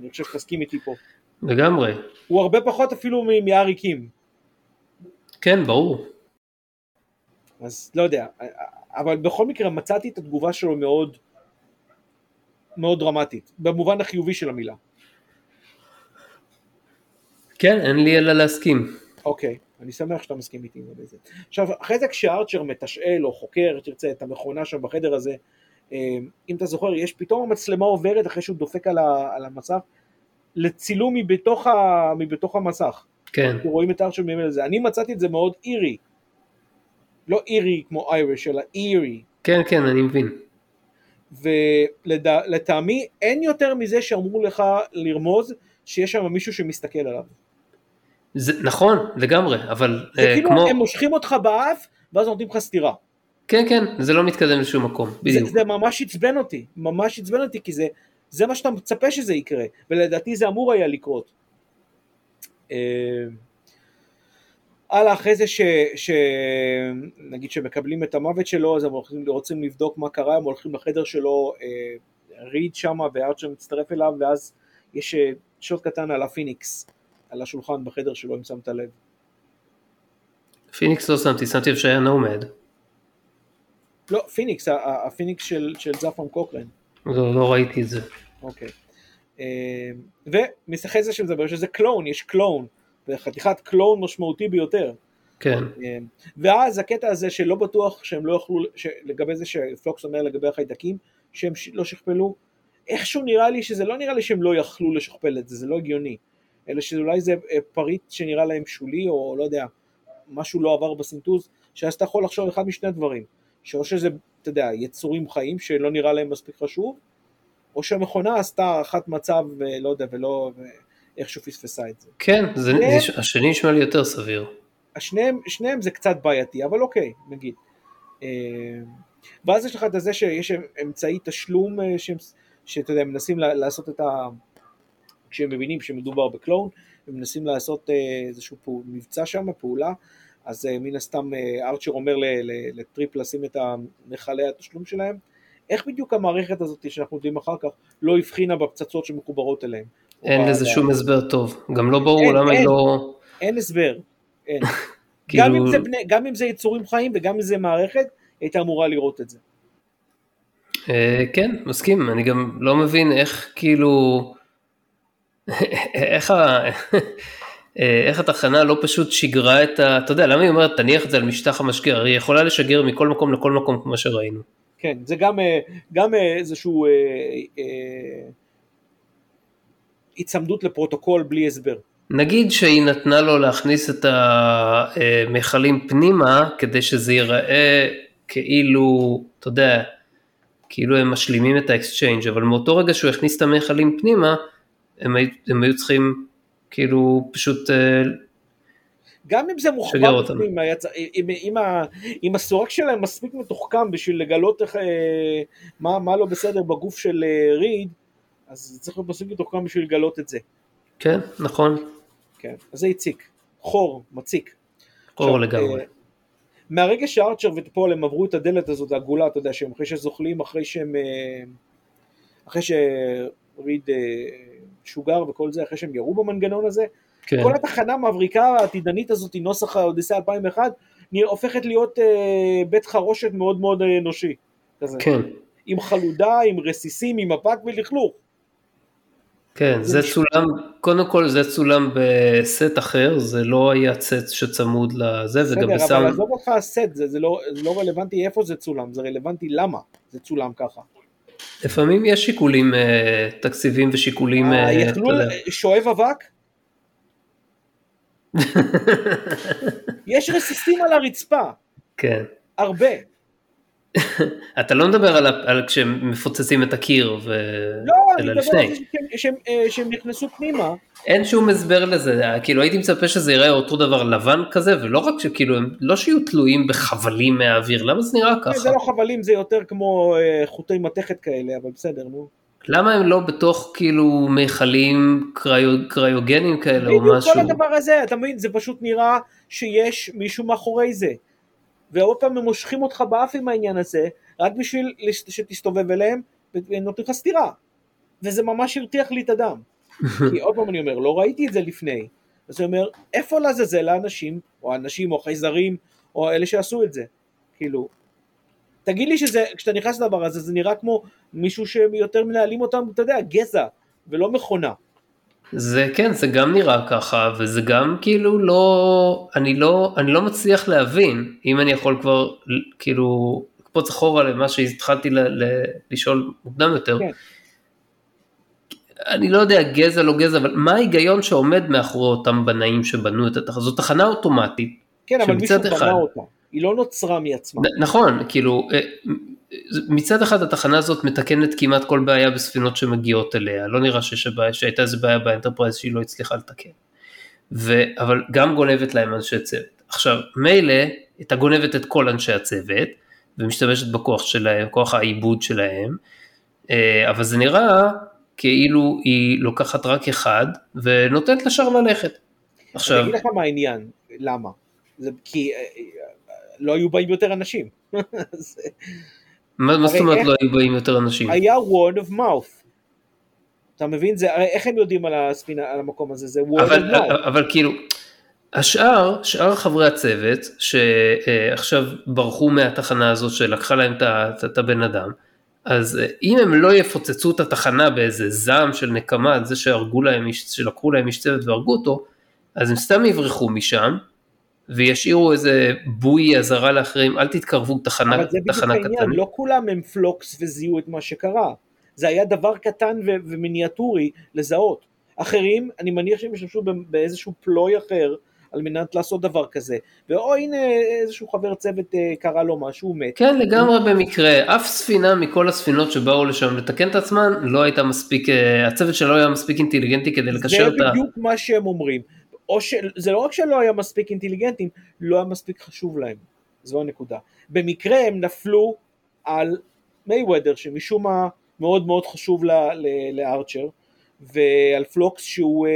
אני חושב שתסכים איתי פה. לגמרי. הוא הרבה פחות אפילו מאריקים. כן, ברור. אז לא יודע, אבל בכל מקרה מצאתי את התגובה שלו מאוד, מאוד דרמטית, במובן החיובי של המילה. כן, אין לי אלא להסכים. אוקיי, אני שמח שאתה מסכים איתי עם זה. עכשיו, אחרי זה כשארצ'ר מתשאל או חוקר, תרצה את המכונה שם בחדר הזה, אם אתה זוכר, יש פתאום המצלמה עוברת אחרי שהוא דופק על המסך, לצילום מבתוך, מבתוך המסך. כן. רואים את ארצ'ר ממל הזה. אני מצאתי את זה מאוד אירי. לא אירי כמו איירש, אלא אירי. כן, כן, אני מבין. ולטעמי אין יותר מזה שאמרו לך לרמוז שיש שם מישהו שמסתכל עליו. זה, נכון, לגמרי, אבל... זה אה, כאילו כמו... הם מושכים אותך באף, ואז נותנים לך סתירה. כן, כן, זה לא מתקדם לשום מקום, בדיוק. זה, זה ממש עצבן אותי, ממש עצבן אותי, כי זה, זה מה שאתה מצפה שזה יקרה, ולדעתי זה אמור היה לקרות. אה... הלאה, אחרי זה ש, ש... נגיד שמקבלים את המוות שלו, אז הם הולכים, רוצים לבדוק מה קרה, הם הולכים לחדר שלו, אה, ריד שם, וארצ'ר מצטרף אליו, ואז יש שוט קטן על הפיניקס, על השולחן בחדר שלו, אם שמת לב. פיניקס לא שמתי, שמתי לב שהיה נומד. לא, פיניקס, הפיניקס של, של זפרם קוקרן. לא, לא ראיתי את זה. אוקיי. אה, ומשחק זה שמדבר, שזה קלון, יש קלון. וחתיכת קלון משמעותי ביותר. כן. ואז הקטע הזה שלא בטוח שהם לא יוכלו, לגבי זה שפלוקס אומר לגבי החיידקים, שהם לא שכפלו, איכשהו נראה לי שזה לא נראה לי שהם לא יכלו לשכפל את זה, זה לא הגיוני, אלא שאולי זה פריט שנראה להם שולי, או לא יודע, משהו לא עבר בסינטוז, שאז אתה יכול לחשוב אחד משני הדברים, שאו שזה, אתה יודע, יצורים חיים שלא נראה להם מספיק חשוב, או שהמכונה עשתה אחת מצב, ולא יודע, ולא... איכשהו פספסה את זה. כן, זה, שניהם, זה, השני נשמע לי יותר סביר. השניהם, שניהם זה קצת בעייתי, אבל אוקיי, נגיד. ואז יש לך את זה שיש אמצעי תשלום, שאתה יודע, מנסים לעשות את ה... כשהם מבינים שמדובר בקלון, הם מנסים לעשות איזשהו פעול, מבצע שם, פעולה, אז מן הסתם ארצ'ר אומר לטריפ לשים את המחלי התשלום שלהם, איך בדיוק המערכת הזאת שאנחנו יודעים אחר כך, לא הבחינה בפצצות שמחוברות אליהם. אין לזה שום הסבר טוב, גם לא ברור למה היא לא... אין הסבר, אין. גם אם זה יצורים חיים וגם אם זה מערכת, הייתה אמורה לראות את זה. כן, מסכים, אני גם לא מבין איך כאילו... איך התחנה לא פשוט שיגרה את ה... אתה יודע, למה היא אומרת, תניח את זה על משטח המשגר, היא יכולה לשגר מכל מקום לכל מקום כמו שראינו. כן, זה גם איזשהו... הצמדות לפרוטוקול בלי הסבר. נגיד שהיא נתנה לו להכניס את המחלים פנימה, כדי שזה ייראה כאילו, אתה יודע, כאילו הם משלימים את האקסצ'יינג', אבל מאותו רגע שהוא הכניס את המחלים פנימה, הם, הם היו צריכים כאילו פשוט... גם אם זה מוחבא פנימה, אם הסורק שלהם מספיק מתוחכם, בשביל לגלות איך, מה, מה לא בסדר בגוף של ריד, אז צריך לבסוג לתוך כמה בשביל לגלות את זה. כן, נכון. כן, אז זה יציק. חור, מציק. חור לגמרי. מהרגע שארצ'ר וטפול הם עברו את הדלת הזאת, הגולה, אתה יודע, שהם אחרי שזוכלים, אחרי שהם, אחרי שריד שוגר וכל זה, אחרי שהם ירו במנגנון הזה, כל התחנה מהבריקה העתידנית הזאת, נוסח האודיסאה אלפיים ואחת, הופכת להיות בית חרושת מאוד מאוד אנושי. כן. עם חלודה, עם רסיסים, עם מפק ולכלוך. כן, זה צולם, קודם כל זה צולם בסט אחר, זה לא היה סט שצמוד לזה, זה גם בסדר, בסדר, אבל עזוב אותך הסט, זה לא רלוונטי איפה זה צולם, זה רלוונטי למה זה צולם ככה. לפעמים יש שיקולים, תקציבים ושיקולים... שואב אבק? יש רסיסים על הרצפה. כן. הרבה. אתה לא מדבר על כשהם מפוצצים את הקיר, אלא לפני. לא, שהם נכנסו פנימה. אין שום הסבר לזה, כאילו הייתי מצפה שזה יראה אותו דבר לבן כזה, ולא רק שכאילו, לא שיהיו תלויים בחבלים מהאוויר, למה זה נראה ככה? זה לא חבלים, זה יותר כמו חוטי מתכת כאלה, אבל בסדר, נו. למה הם לא בתוך כאילו מיכלים קריוגנים כאלה או משהו? כל הדבר הזה, אתה מבין, זה פשוט נראה שיש מישהו מאחורי זה. והרבה פעמים הם מושכים אותך באף עם העניין הזה, רק בשביל שתסתובב אליהם, ונותנים לך סתירה. וזה ממש הרתיח לי את הדם. כי עוד פעם אני אומר, לא ראיתי את זה לפני. אז אני אומר, איפה לזזל האנשים, או האנשים, או חייזרים, או אלה שעשו את זה? כאילו, תגיד לי שזה, כשאתה נכנס לדבר הזה, זה נראה כמו מישהו שיותר מנהלים אותם, אתה יודע, גזע, ולא מכונה. זה כן, זה גם נראה ככה, וזה גם כאילו לא, אני לא, אני לא מצליח להבין, אם אני יכול כבר, כאילו, קפוץ אחורה למה שהתחלתי ל, ל, לשאול מוקדם יותר, כן. אני לא יודע, גזע לא גזע, אבל מה ההיגיון שעומד מאחורי אותם בנאים שבנו את התחנה? זאת תחנה אוטומטית. כן, אבל מישהו בנה אותה, היא לא נוצרה מעצמה. נ, נכון, כאילו, מצד אחד התחנה הזאת מתקנת כמעט כל בעיה בספינות שמגיעות אליה, לא נראה ששבע, שהייתה איזו בעיה באנטרפרייז שהיא לא הצליחה לתקן, ו, אבל גם גונבת להם אנשי צוות. עכשיו, מילא, הייתה גונבת את כל אנשי הצוות, ומשתמשת בכוח שלהם, כוח העיבוד שלהם, אבל זה נראה כאילו היא לוקחת רק אחד, ונותנת לשאר ללכת. עכשיו, אני אגיד לך מה העניין, למה? זה כי לא היו באים יותר אנשים. זה מה זאת אומרת לא היו באים יותר אנשים? היה word of mouth. אתה מבין? זה, הרי איך הם יודעים על הספינה, על המקום הזה? זה word אבל, of mouth. אבל כאילו, השאר, שאר חברי הצוות, שעכשיו ברחו מהתחנה הזאת, שלקחה להם את הבן אדם, אז אם הם לא יפוצצו את התחנה באיזה זעם של נקמה, זה שהרגו להם, שלקחו להם איש צוות והרגו אותו, אז הם סתם יברחו משם, וישאירו איזה בוי עזרה לאחרים, אל תתקרבו תחנה קטנה. אבל זה בדיוק העניין, לא כולם הם פלוקס וזיהו את מה שקרה. זה היה דבר קטן ו- ומיניאטורי לזהות. אחרים, אני מניח שהם ישתמשו באיזשהו פלוי אחר, על מנת לעשות דבר כזה. ואו הנה איזשהו חבר צוות קרא לו משהו, מת. כן, לגמרי במקרה. אף ספינה מכל הספינות שבאו לשם לתקן את עצמן, לא הייתה מספיק, הצוות שלו היה מספיק אינטליגנטי כדי לקשר אותה. זה בדיוק מה שהם אומרים. או שזה לא רק שלא היה מספיק אינטליגנטים, לא היה מספיק חשוב להם. זו הנקודה. במקרה הם נפלו על מייוודר, שמשום מה מאוד מאוד חשוב לארצ'ר, ועל פלוקס שהוא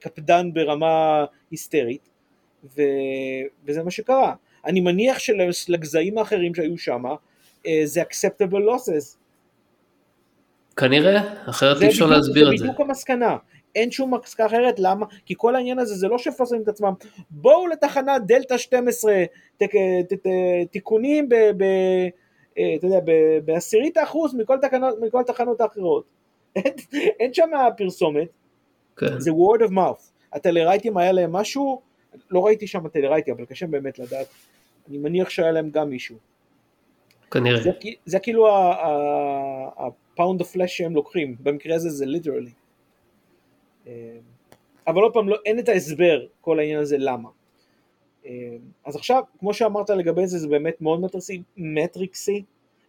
קפדן ברמה היסטרית, וזה מה שקרה. אני מניח שלגזעים האחרים שהיו שם, זה acceptable losses. כנראה, אחרת אי אפשר להסביר את זה. זה בדיוק המסקנה. אין שום מסקנה אחרת, למה? כי כל העניין הזה זה לא שפוסרים את עצמם, בואו לתחנה דלטה שתים עשרה, תיקונים בעשירית האחוז מכל תחנות האחרות, אין שם פרסומת, זה word of mouth, הטלרייטים היה להם משהו, לא ראיתי שם הטלרייטים, אבל קשה באמת לדעת, אני מניח שהיה להם גם מישהו, כנראה, זה כאילו הפאונד אוף פלש שהם לוקחים, במקרה הזה זה literally, אבל עוד פעם לא, אין את ההסבר כל העניין הזה למה. אז עכשיו כמו שאמרת לגבי זה, זה באמת מאוד מטריקסי, מטריקסי,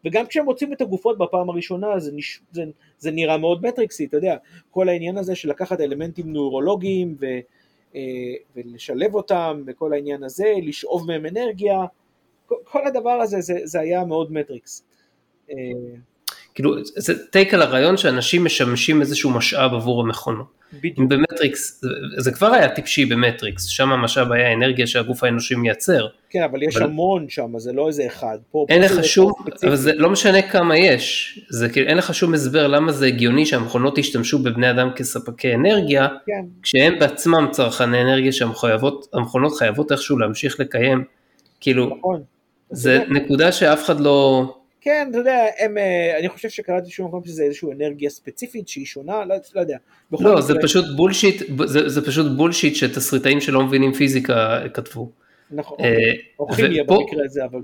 וגם כשהם מוצאים את הגופות בפעם הראשונה זה, נש... זה, זה נראה מאוד מטריקסי, אתה יודע, כל העניין הזה של לקחת אלמנטים נוירולוגיים ו... ולשלב אותם, וכל העניין הזה לשאוב מהם אנרגיה, כל הדבר הזה זה, זה היה מאוד מטריקס. כאילו, זה טייק על הרעיון שאנשים משמשים איזשהו משאב עבור המכונות. אם במטריקס, זה, זה כבר היה טיפשי במטריקס, שם המשאב היה אנרגיה שהגוף האנושי מייצר. כן, אבל יש אבל... המון שם, זה לא איזה אחד. פה, אין לך שום, אבל זה לא משנה כמה יש, זה, כאילו, אין לך שום הסבר למה זה הגיוני שהמכונות השתמשו בבני אדם כספקי אנרגיה, כן. כשהם בעצמם צרכני אנרגיה שהמכונות חייבות איכשהו להמשיך לקיים. כאילו, נכון. זה נכון. נקודה שאף אחד לא... כן, אתה יודע, הם, אני חושב שקראתי שום מקום שזה איזושהי אנרגיה ספציפית שהיא שונה, לא, לא יודע. לא, זה פשוט בולשיט, זה, זה פשוט בולשיט שתסריטאים שלא מבינים פיזיקה כתבו. נכון, או כימיה במקרה הזה, אבל...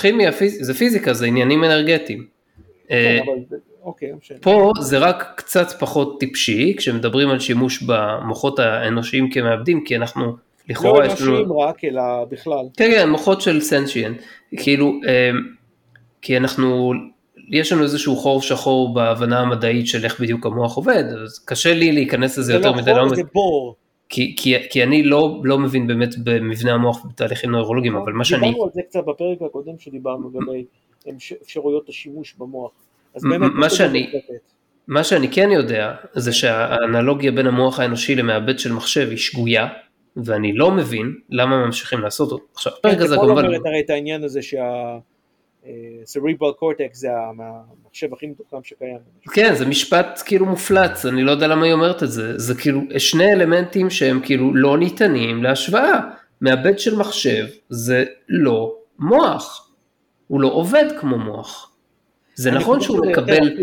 כימיה, זה פיזיקה, זה עניינים אנרגטיים. כן, אבל... אוקיי, פה זה רק קצת פחות טיפשי, כשמדברים על שימוש במוחות האנושיים כמעבדים, כי אנחנו... לא אנושיים רק, אלא בכלל. כן, כן, מוחות של סנשיין. כאילו... כי אנחנו, יש לנו איזשהו חור שחור בהבנה המדעית של איך בדיוק המוח עובד, אז קשה לי להיכנס לזה יותר מדי. זה לא חור, זה בור. כי, כי, כי אני לא, לא מבין באמת במבנה המוח בתהליכים נוירולוגיים, אבל מה שאני... דיברנו על זה קצת בפרק הקודם שדיברנו לגבי אפשרויות השימוש במוח. אז באמת... מה שאני... מה שאני כן יודע, זה שהאנלוגיה בין המוח האנושי למעבד של מחשב היא שגויה, ואני לא מבין למה ממשיכים לעשות אותו. עכשיו, פרק הזה כמובן... אתה כל אומרת הרי את העניין הזה שה-cerebral cortex זה המחשב הכי מתוחכם שקיים. כן, זה משפט כאילו מופלץ, אני לא יודע למה היא אומרת את זה. זה כאילו שני אלמנטים שהם כאילו לא ניתנים להשוואה. מעבד של מחשב זה לא מוח. הוא לא עובד כמו מוח. זה נכון שהוא מקבל...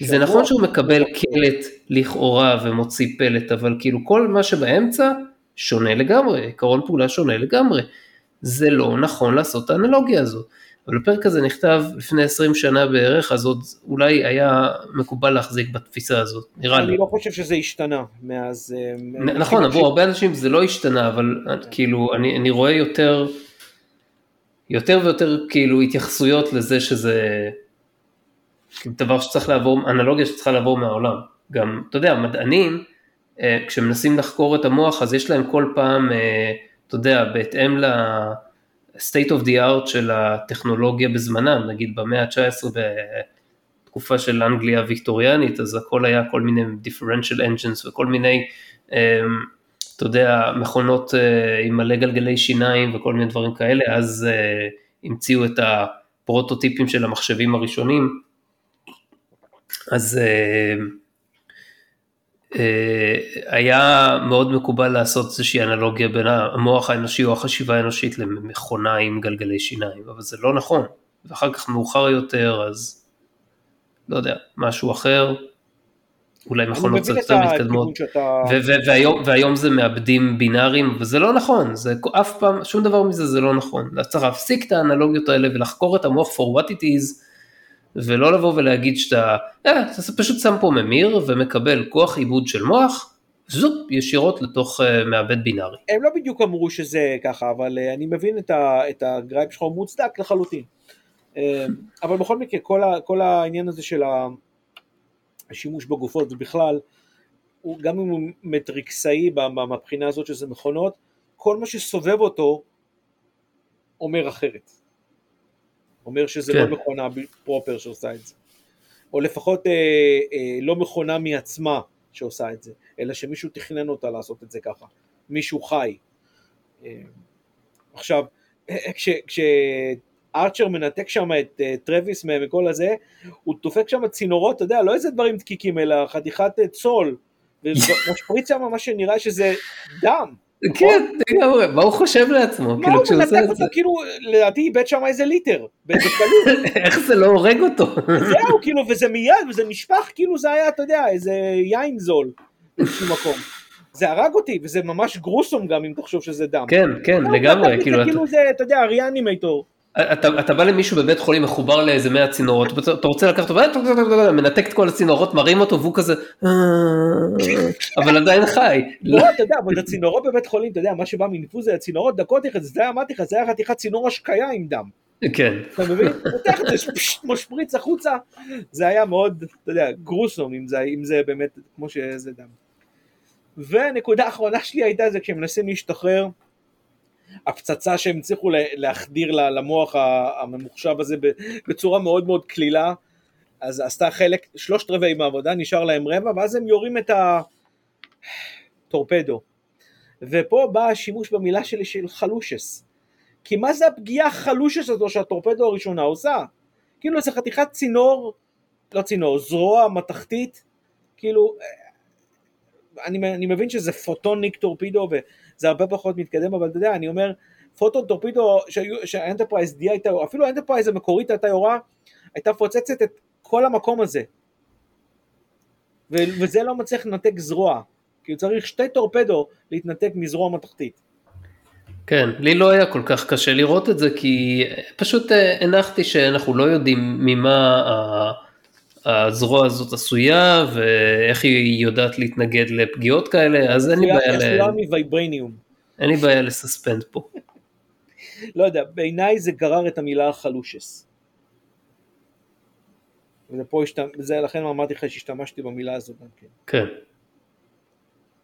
זה נכון שהוא מקבל קלט לכאורה ומוציא פלט, אבל כאילו כל מה שבאמצע שונה לגמרי, עקרון פעולה שונה לגמרי. זה לא נכון לעשות את האנלוגיה הזאת. אבל הפרק הזה נכתב לפני עשרים שנה בערך, אז עוד אולי היה מקובל להחזיק בתפיסה הזאת, נראה לי. אני לא חושב שזה השתנה מאז... נכון, עבור הרבה אנשים זה לא השתנה, אבל כאילו אני רואה יותר, יותר ויותר כאילו התייחסויות לזה שזה... דבר שצריך לעבור, אנלוגיה שצריכה לעבור מהעולם. גם, אתה יודע, מדענים, כשמנסים לחקור את המוח, אז יש להם כל פעם, אתה יודע, בהתאם ל-state of the art של הטכנולוגיה בזמנם, נגיד במאה ה-תשע עשרה, בתקופה של אנגליה הוויקטוריאנית, אז הכל היה כל מיני differential engines, וכל מיני, אתה יודע, מכונות עם מלא גלגלי שיניים, וכל מיני דברים כאלה, אז המציאו את הפרוטוטיפים של המחשבים הראשונים, אז היה מאוד מקובל לעשות איזושהי אנלוגיה בין המוח האנושי או החשיבה האנושית למכונה עם גלגלי שיניים, אבל זה לא נכון, ואחר כך מאוחר יותר, אז לא יודע, משהו אחר, אולי מכונות קצת יותר מתקדמות, והיום זה מאבדים בינארים, וזה לא נכון, זה אף פעם, שום דבר מזה זה לא נכון, צריך להפסיק את האנלוגיות האלה ולחקור את המוח for what it is, ולא לבוא ולהגיד שאתה, אה, אתה פשוט שם פה ממיר ומקבל כוח עיבוד של מוח, זופ, ישירות לתוך uh, מעבד בינארי. הם לא בדיוק אמרו שזה ככה, אבל uh, אני מבין את, ה, את הגרייב שלך מוצדק לחלוטין. Uh, אבל בכל מקרה, כל, ה, כל העניין הזה של השימוש בגופות ובכלל, הוא גם אם הוא מטריקסאי במבחינה הזאת שזה מכונות, כל מה שסובב אותו אומר אחרת. אומר שזה לא מכונה פרופר שעושה את זה, או לפחות אה, אה, לא מכונה מעצמה שעושה את זה, אלא שמישהו תכנן אותה לעשות את זה ככה, מישהו חי. אה, עכשיו, כש, כשארצ'ר מנתק שם את אה, טרוויס מכל הזה, הוא דופק שם צינורות, אתה יודע, לא איזה דברים דקיקים, אלא חתיכת צול, ומשפריץ שם מה שנראה שזה דם, כן, מה הוא חושב לעצמו? מה הוא מנתק אותו? כאילו, לדעתי איבד שם איזה ליטר. איך זה לא הורג אותו? זהו, כאילו, וזה מיד, וזה משפח, כאילו זה היה, אתה יודע, איזה יין זול, איזשהו מקום. זה הרג אותי, וזה ממש גרוסום גם, אם תחשוב שזה דם. כן, כן, לגמרי. כאילו זה, אתה יודע, אריאני מיתור. אתה בא למישהו בבית חולים מחובר לאיזה מאה צינורות, אתה רוצה לקחת אותו, מנתק את כל הצינורות, מרים אותו, והוא כזה, אבל עדיין חי. לא, אתה יודע, אבל הצינורות בבית חולים, אתה יודע, מה שבא מנפוזיה, הצינורות דקות, זה היה אמרתי לך, זה היה חתיכת צינור השקיה עם דם. כן. אתה מבין? פותח את זה, משפריץ החוצה, זה היה מאוד, אתה יודע, גרוסום, אם זה באמת, כמו שזה דם. ונקודה האחרונה שלי הייתה זה, כשמנסים להשתחרר, הפצצה שהם צריכו להחדיר למוח הממוחשב הזה בצורה מאוד מאוד כלילה, אז עשתה חלק, שלושת רבעי מהעבודה, נשאר להם רבע, ואז הם יורים את הטורפדו. ופה בא השימוש במילה שלי של חלושס. כי מה זה הפגיעה החלושס הזו שהטורפדו הראשונה עושה? כאילו זה חתיכת צינור, לא צינור, זרוע מתחתית, כאילו... אני, אני מבין שזה פוטוניק טורפידו וזה הרבה פחות מתקדם, אבל אתה יודע, אני אומר, פוטון טורפידו שהאנטרפרייז די הייתה, אפילו האנטרפרייז המקורית הייתה יורה, הייתה פוצצת את כל המקום הזה, ו, וזה לא מצליח לנתק זרוע, כי הוא צריך שתי טורפידו להתנתק מזרוע מתחתית. כן, לי לא היה כל כך קשה לראות את זה, כי פשוט הנחתי שאנחנו לא יודעים ממה ה... הזרוע הזאת עשויה, ואיך היא יודעת להתנגד לפגיעות כאלה, אז אין לי בעיה... היא עשויה מוויברניום. אין לי בעיה לסספנד פה. לא יודע, בעיניי זה גרר את המילה חלושס. ופה השת... זה לכן אמרתי לך שהשתמשתי במילה הזאת גם כן. כן.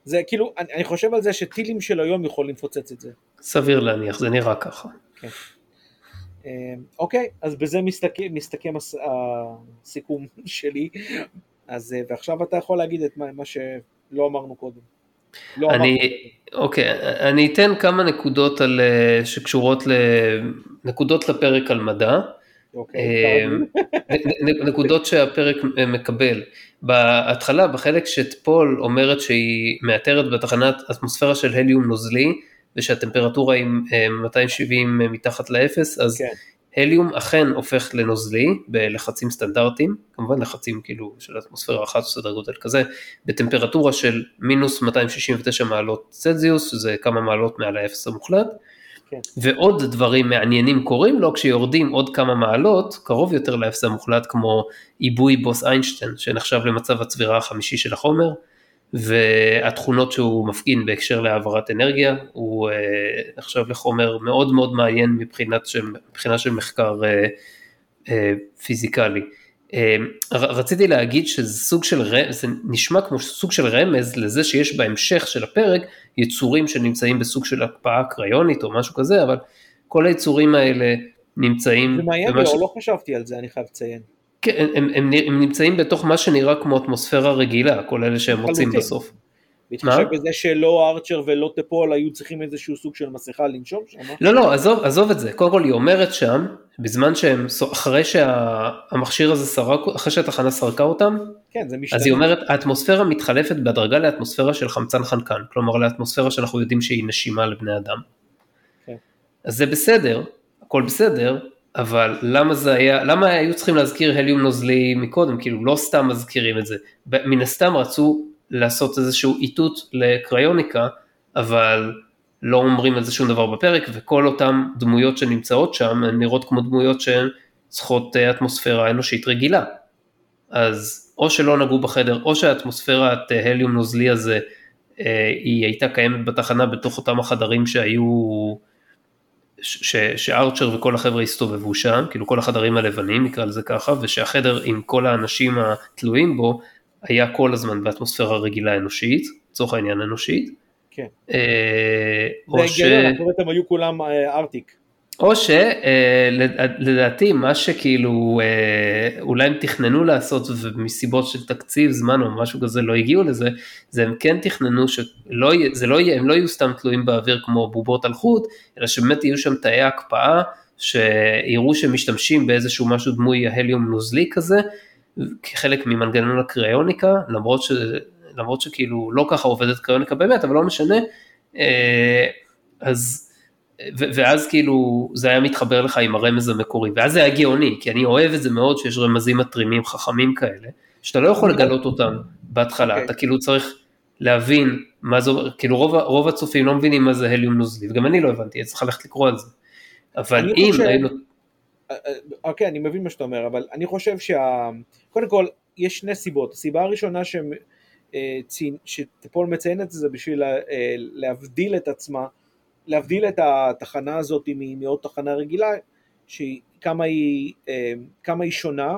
זה כאילו, אני, אני חושב על זה שטילים של היום יכולים לפוצץ את זה. סביר להניח, זה נראה ככה. כן. אוקיי, אז בזה מסתכם, מסתכם הס... הסיכום שלי, אז ועכשיו אתה יכול להגיד את מה, מה שלא אמרנו קודם. לא אני, אמרנו. אוקיי, אני אתן כמה נקודות על, שקשורות לנקודות לפרק על מדע, נקודות שהפרק מקבל. בהתחלה, בחלק שטפול אומרת שהיא מאתרת בתחנת אטמוספירה של הליום נוזלי, ושהטמפרטורה היא מאתיים שבעים מתחת לאפס, אז הליום אכן הופך לנוזלי, בלחצים סטנדרטיים, כמובן לחצים כאילו של אטמוספירה אחת, סדר גודל כזה, בטמפרטורה של מינוס מאתיים שישים ותשע מעלות צלזיוס, שזה כמה מעלות מעל האפס המוחלט, כן. ועוד דברים מעניינים קורים לו, כשיורדים עוד כמה מעלות, קרוב יותר לאפס המוחלט, כמו עיבוי בוס איינשטיין, שנחשב למצב הצבירה החמישי של החומר, והתכונות שהוא מפגין בהקשר להעברת אנרגיה, הוא אה, נחשב לחומר מאוד מאוד מעניין, מבחינת של, מבחינה של מחקר אה, אה, פיזיקלי. אה, רציתי להגיד שזה סוג של רמז, זה נשמע כמו סוג של רמז, לזה שיש בהמשך של הפרק, יצורים שנמצאים בסוג של הקפאה קריונית או משהו כזה, אבל כל היצורים האלה נמצאים... זה מעניין, לא, ש... לא חשבתי על זה, אני חייב לציין. כן, הם, הם, הם נמצאים בתוך מה שנראה כמו אטמוספירה רגילה, כל אלה שהם מוצאים בסוף. מתחשב בזה שלא ארצ'ר ולא טפול היו צריכים איזשהו סוג של מסכה לנשום שם? לא, לא, עזוב, עזוב את זה. קודם כל היא אומרת שם, בזמן שהם, אחרי שהמכשיר הזה שרק, אחרי שהתחנה שרקה אותם, כן, זה משתנה. אז היא אומרת, האטמוספירה מתחלפת בהדרגה לאטמוספירה של חמצן חנקן, כלומר לאטמוספירה שאנחנו יודעים שהיא נשימה לבני אדם. כן. אז זה בסדר, הכל בסדר, אבל למה זה היה, למה היו צריכים להזכיר הליום נוזלי מקודם? כאילו לא סתם מזכירים את זה. מן הסתם רצו לעשות איזשהו איתות לקריוניקה, אבל לא אומרים על זה שום דבר בפרק, וכל אותן דמויות שנמצאות שם, הן נראות כמו דמויות שהן צריכות אטמוספירה אנושית רגילה. אז או שלא נגעו בחדר, או שהאטמוספירת הליום נוזלי הזה, היא הייתה קיימת בתחנה בתוך אותם החדרים שהיו... ש- שארצ'ר וכל החבר'ה הסתובבו שם, כאילו כל החדרים הלבנים, נקרא לזה ככה, ושהחדר עם כל האנשים התלויים בו, היה כל הזמן באטמוספירה רגילה אנושית, לצורך העניין אנושית. כן. אה, או ש... זה גדול, הם היו כולם ארטיק. או שלדעתי, מה שכאילו, אולי הם תכננו לעשות, ומסיבות של תקציב, זמן או משהו כזה, לא הגיעו לזה, זה הם כן תכננו, שלא, זה לא, הם לא יהיו סתם תלויים באוויר כמו בובות על חוט, אלא שבאמת יהיו שם תאי הקפאה, שיראו שמשתמשים באיזשהו משהו דמוי הליום נוזלי כזה, כחלק ממנגנון הקריוניקה, למרות ש, למרות שכאילו לא ככה עובדת קריוניקה באמת, אבל לא משנה, אז... ואז כאילו זה היה מתחבר לך עם הרמז המקורי, ואז זה היה גאוני, כי אני אוהב את זה מאוד שיש רמזים מטרימים חכמים כאלה, שאתה לא יכול לגלות אותם בהתחלה, אתה כאילו צריך להבין מה זה, כאילו רוב הצופים לא מבינים מה זה הליום נוזלי, וגם אני לא הבנתי, צריך ללכת לקרוא על זה, אבל אם... אוקיי, אני מבין מה שאתה אומר, אבל אני חושב שה... קודם כל, יש שני סיבות, הסיבה הראשונה שטפול מציינת זה בשביל להבדיל את עצמה, להבדיל את התחנה הזאת מעוד תחנה רגילה, שכמה היא, כמה היא שונה,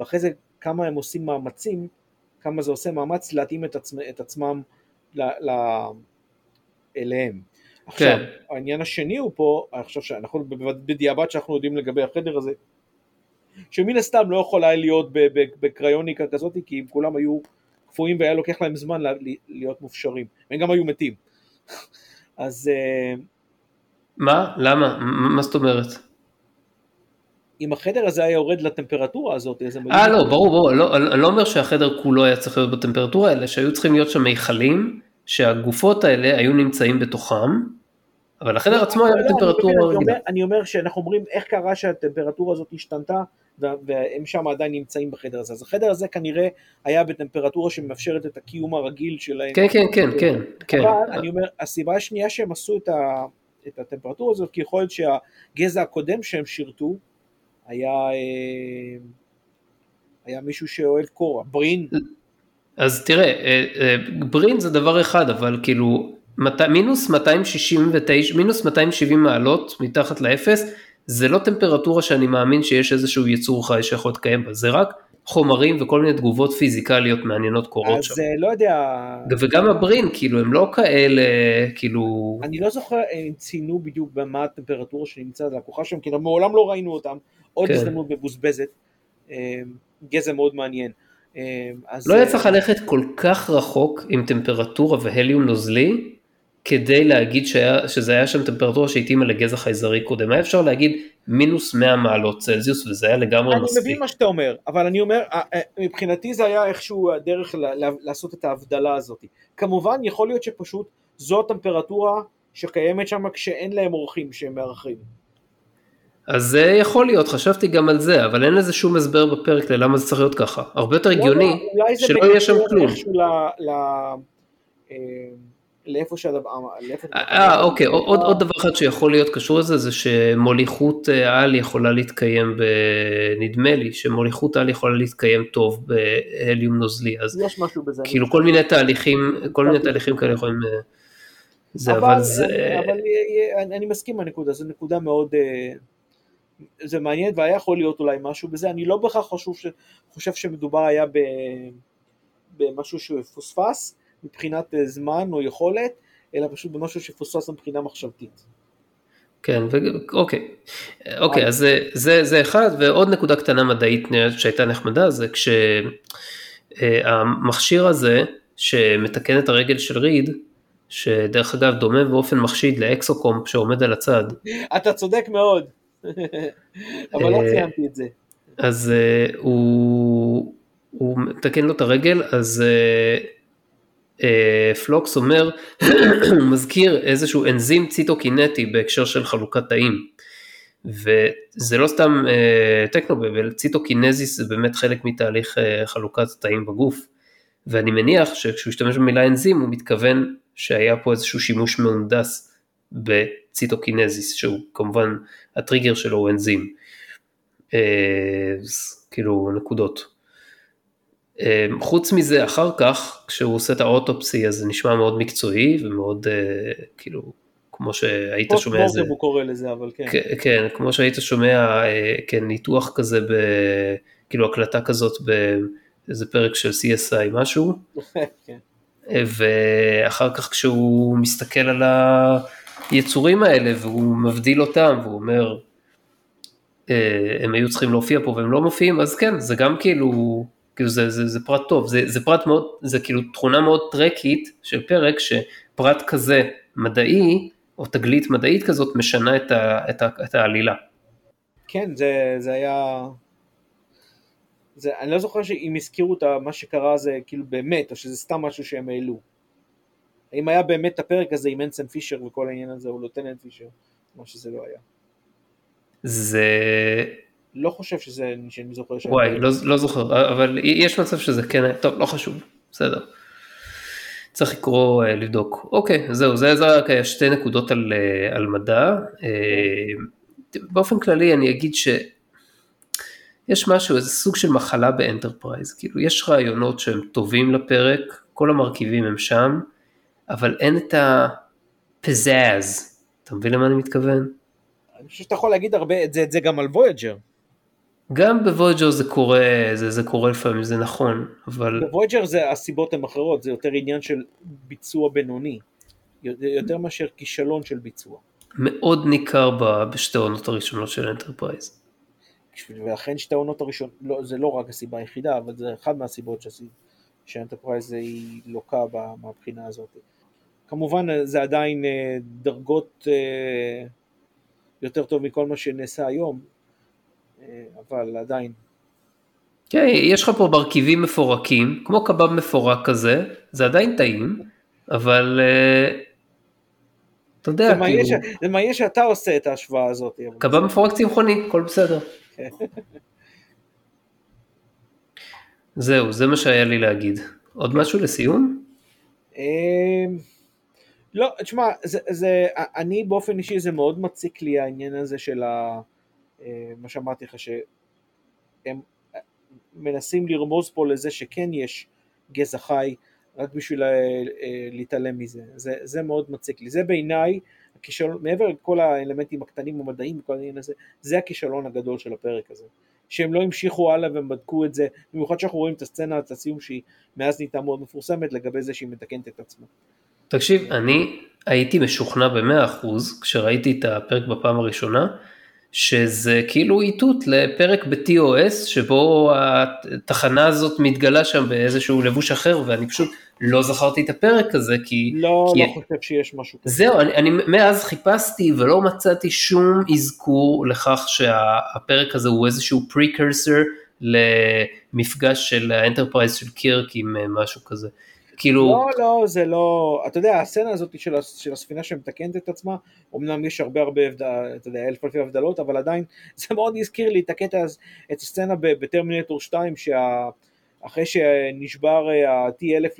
ואחרי זה כמה הם עושים מאמצים, כמה זה עושה מאמץ להתאים את, עצמ, את עצמם ל, ל, אליהם. עכשיו, כן. העניין השני הוא פה, עכשיו שאנחנו בדיעבד שאנחנו יודעים לגבי החדר הזה, שמין הסתם לא יכולה להיות בקריוניקה כזאת, כי אם כולם היו קפואים והיה לוקח להם זמן להיות מופשרים, והם גם היו מתים. אז... מה? למה? מה זאת אומרת? אם החדר הזה היה יורד לטמפרטורה הזאת... אה, לא, ברור, ברור. אני לא אומר שהחדר כולו היה צריך להיות בטמפרטורה, אלא שהיו צריכים להיות שם מיכלים, שהגופות האלה היו נמצאים בתוכם, אבל החדר עצמו היה בטמפרטורה... אני אומר שאנחנו אומרים איך קרה שהטמפרטורה הזאת השתנתה, והם שם עדיין נמצאים בחדר הזה. אז החדר הזה כנראה היה בטמפרטורה שמאפשרת את הקיום הרגיל שלהם. כן, כן, כן, כן, כן. אבל אני אומר, הסיבה השנייה שהם עשו את הטמפרטורה הזאת, כי יכול להיות שהגזע הקודם שהם שירתו, היה מישהו שאוהב קורה, ברין. אז תראה, ברין זה דבר אחד, אבל כאילו, מינוס מאתיים שישים ותשע, מינוס מאתיים שבעים מעלות מתחת לאפס, זה לא טמפרטורה שאני מאמין שיש איזשהו יצור חי שיכול להתקיים בה, זה רק חומרים וכל מיני תגובות פיזיקליות מעניינות קורות שם. אז לא יודע... וגם הברין, כאילו, הם לא כאלה, כאילו... אני לא זוכר, הם ציינו בדיוק במה הטמפרטורה שנמצאת על הכוכב שם, כי מעולם לא ראינו אותם, עוד הזדמנות מבוזבזת, גזם מאוד מעניין. לא היה צריך ללכת כל כך רחוק עם טמפרטורה והליום נוזלי, כדי להגיד שהיה, שזה היה שם טמפרטורה שהתאימה לגזע חייזרי קודם. היה אפשר להגיד מינוס מאה מעלות צלזיוס, וזה היה לגמרי מספיק. אני מבין מה שאתה אומר, אבל אני אומר, מבחינתי זה היה איכשהו דרך לעשות את ההבדלה הזאת. כמובן, יכול להיות שפשוט זו הטמפרטורה שקיימת שם כשאין להם אורחים שהם מארחים. אז זה יכול להיות, חשבתי גם על זה, אבל אין לזה שום הסבר בפרק ללמה זה צריך להיות ככה. הרבה יותר הגיוני שלא יהיה שם כלום. לאיפה שאדם... אה, אוקיי, עוד דבר אחד שיכול להיות קשור לזה, זה שמוליכות על יכולה להתקיים, נדמה לי, שמוליכות על יכולה להתקיים טוב בהליום נוזלי, אז כאילו כל מיני תהליכים, כל מיני תהליכים כאלה יכולים... אבל אני מסכים מהנקודה, זו נקודה מאוד... זה מעניין, והיה יכול להיות אולי משהו בזה, אני לא בכך חושב שמדובר היה במשהו שהוא פוספס, מבחינת זמן או יכולת, אלא פשוט במשהו שפוסס מבחינה מחשבתית. כן, אוקיי. אוקיי, אז זה אחד, ועוד נקודה קטנה מדעית שהייתה נחמדה, זה כשהמכשיר הזה, שמתקן את הרגל של ריד, שדרך אגב דומה באופן מחשיד לאקסוקומפ שעומד על הצד. אתה צודק מאוד, אבל לא ציינתי את זה. אז הוא מתקן לו את הרגל, אז... פלוקס אומר, הוא מזכיר איזשהו אנזים ציטוקינטי בהקשר של חלוקת תאים, וזה לא סתם טכנובבל, ציטוקינזיס זה באמת חלק מתהליך חלוקת תאים בגוף, ואני מניח שכשהוא השתמש במילה אנזים, הוא מתכוון שהיה פה איזשהו שימוש מהונדס בציטוקינזיס, שהוא כמובן, הטריגר שלו הוא אנזים, כאילו נקודות. חוץ מזה, אחר כך, כשהוא עושה את האוטופסי, אז זה נשמע מאוד מקצועי, ומאוד, כאילו, כמו שהיית שומע... פוסט מורטם הוא קורא לזה, אבל כן. כן, כמו שהיית שומע, כן, ניתוח כזה, כאילו, הקלטה כזאת, באיזה פרק של סי אס איי, משהו. כן. ואחר כך, כשהוא מסתכל על היצורים האלה, והוא מבדיל אותם, והוא אומר, הם היו צריכים להופיע פה, והם לא מופיעים, אז כן, זה גם כאילו... כאילו זה, זה, זה פרט טוב, זה, זה פרט מאוד, זה כאילו תכונה מאוד טרקית של פרק, שפרט כזה מדעי, או תגלית מדעית כזאת, משנה את, ה, את, ה, את העלילה. כן, זה, זה היה, זה, אני לא זוכר שאם הזכירו את מה שקרה זה כאילו באמת, או שזה סתם משהו שהם העלו. אם היה באמת הפרק הזה עם אנסן פישר וכל העניין הזה, הוא לוטננט פישר, מה שזה לא היה. זה... לא חושב שזה, שאני זוכר... וואי, לא, לא זוכר, אבל יש מצב שזה כן, טוב, לא חשוב, בסדר. צריך לקרוא, לבדוק. אוקיי, זהו, זה רק שתי נקודות על, על מדע. באופן כללי אני אגיד שיש משהו, איזה סוג של מחלה באנטרפרייז, כאילו יש רעיונות שהם טובים לפרק, כל המרכיבים הם שם, אבל אין את הפזז. אתה מבין למה אני מתכוון? אני חושב שאתה יכול להגיד הרבה את זה, את זה גם על וויג'ר. גם בוויג'ר זה קורה, זה, זה קורה לפעמים, זה נכון, אבל... בוויג'ר זה הסיבות הן אחרות, זה יותר עניין של ביצוע בינוני, יותר מאשר כישלון של ביצוע. מאוד ניכר בשתי העונות הראשונות של אנטרפרייז. ולכן שתי העונות הראשונות, לא, זה לא רק הסיבה היחידה, אבל זה אחד מהסיבות שהאנטרפרייז היא לוקה מהבחינה הזאת. כמובן זה עדיין דרגות... יותר טוב מכל מה שנעשה היום, אבל עדיין. כן, יש לך פה מרכיבים מפורקים, כמו קבב מפורק כזה, זה עדיין טעים, אבל אתה יודע, זה מה יש שאתה עושה את ההשוואה הזאת. קבב מפורק צמחוני, כל בסדר. זהו, זה מה שהיה לי להגיד. עוד משהו לסיום? לא, תשמע, זה, זה, אני באופן אישי זה מאוד מציק לי העניין הזה של ה, מה שאמרתי לך שהם מנסים לרמוז פה לזה שכן יש גזע חי רק בשביל להתעלם מזה, זה, זה מאוד מציק לי, זה בעיניי הכישלון, מעבר לכל האלמנטים הקטנים ומדעיים, זה הכישלון הגדול של הפרק הזה, שהם לא המשיכו הלאה והם בדקו את זה, במיוחד שאנחנו רואים את הסצנה, את הסיום שהיא מאז ניתה מאוד מפורסמת, לגבי זה שהיא מתקנת את עצמה. תקשיב, אני הייתי משוכנע ב-מאה אחוז כשראיתי את הפרק בפעם הראשונה, שזה כאילו איתות לפרק ב-טי או אס, שבו התחנה הזאת מתגלה שם באיזשהו לבוש אחר, ואני פשוט לא זכרתי את הפרק הזה, כי... לא, כי... לא חושב שיש משהו כזה. זהו, אני, אני מאז חיפשתי ולא מצאתי שום אזכור לכך שהפרק הזה הוא איזשהו פריקרסר למפגש של האנטרפרייז של קירק עם משהו כזה. כאילו... לא, לא, זה לא, אתה יודע, הסצנה הזאת של, של הספינה שמתקנת את עצמה, אמנם יש הרבה הרבה, אתה יודע, אלף אלפי הבדלות, אבל עדיין, זה מאוד הזכיר לי את הקטע, את הסצנה בטרמינטור שתיים, שאחרי שנשבר ה-T אלף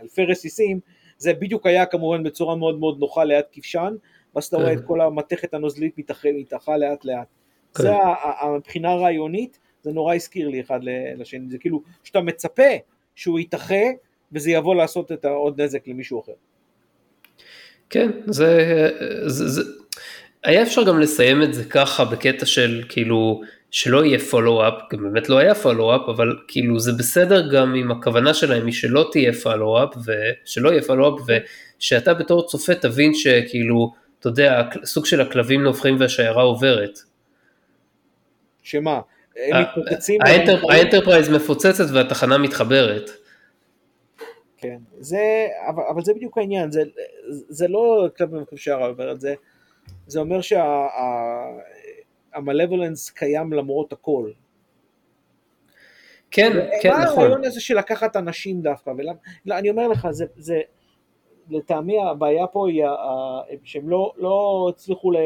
לאלפי רסיסים, זה בדיוק היה כמובן בצורה מאוד מאוד נוחה ליד כבשן, ואז אתה רואה את כל המתכת הנוזלית מתאחה לאט לאט. זה מבחינה רעיונית, זה נורא הזכיר לי אחד לשני, זה כאילו, שאתה מצפה, שהוא ייתחה, וזה יבוא לעשות את העוד נזק למישהו אחר. כן, זה, זה, זה, היה אפשר גם לסיים את זה ככה, בקטע של, כאילו, שלא יהיה פולו-אפ, גם באמת לא היה פולו-אפ, אבל כאילו זה בסדר גם עם הכוונה שלהם, שלא תהיה פולו-אפ, ושלא יהיה פולו-אפ, ושאתה בתור צופה תבין שכאילו, אתה יודע, סוג של הכלבים נופחים והשיירה עוברת. שמה? האנטרפרייז מפוצצת והתחנה מתחברת. כן, זה, אבל זה בדיוק העניין, זה לא כלב במקום שערה עוברת, זה אומר שהמלבולנס קיים למרות הכל. כן, כן, נכון. מה הרעיון הזה של לקחת אנשים דווקא? אני אומר לך, לטעמי הבעיה פה היא שהם לא הצליחו ל...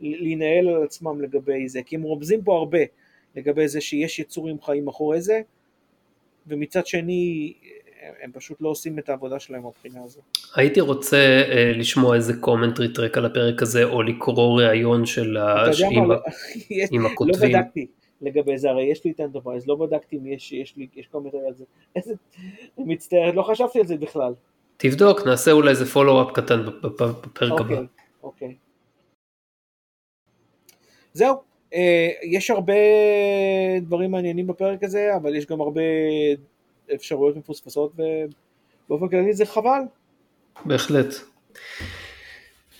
להנהל על עצמם לגבי זה, כי הם רומזים פה הרבה לגבי זה שיש יצורים חיים אחורי זה, ומצד שני הם פשוט לא עושים את העבודה שלהם מבחינה הזו. הייתי רוצה אה, לשמוע איזה קומנטרי טרק על הפרק הזה, או לקרוא ראיון של עם, מה... עם הכותבים. לא בדקתי לגבי זה, הרי יש לי את האנטרפרייז, לא בדקתי אם יש, יש, לי, יש קומנטרי על זה, איזה מצטער, לא חשבתי על זה בכלל. תבדוק, נעשה אולי איזה פולו-אפ קטן בפרק הבא. אוקיי, אוקיי. זהו, יש הרבה דברים מעניינים בפרק הזה, אבל יש גם הרבה אפשרויות מפוספסות, ובאופן כללי זה חבל. בהחלט.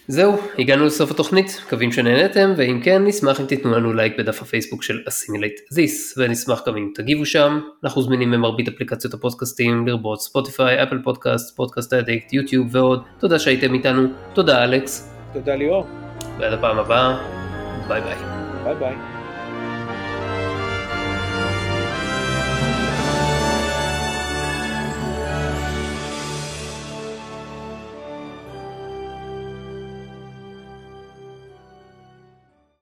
זהו, הגענו לסוף התוכנית, מקווים שנהנתם, ואם כן, נשמח אם תיתנו לנו לייק בדף הפייסבוק של Assimilate This, ונשמח גם אם תגיבו שם. אנחנו זמינים ממרבית אפליקציות הפודקאסטים, לרבות ספוטיפיי, אפל פודקאסט, פודקאסט אדיקט, יוטיוב ועוד. תודה שהייתם איתנו, תודה אלכס. תודה ליאור. ועד הפעם הבאה. Bye-bye. Bye-bye.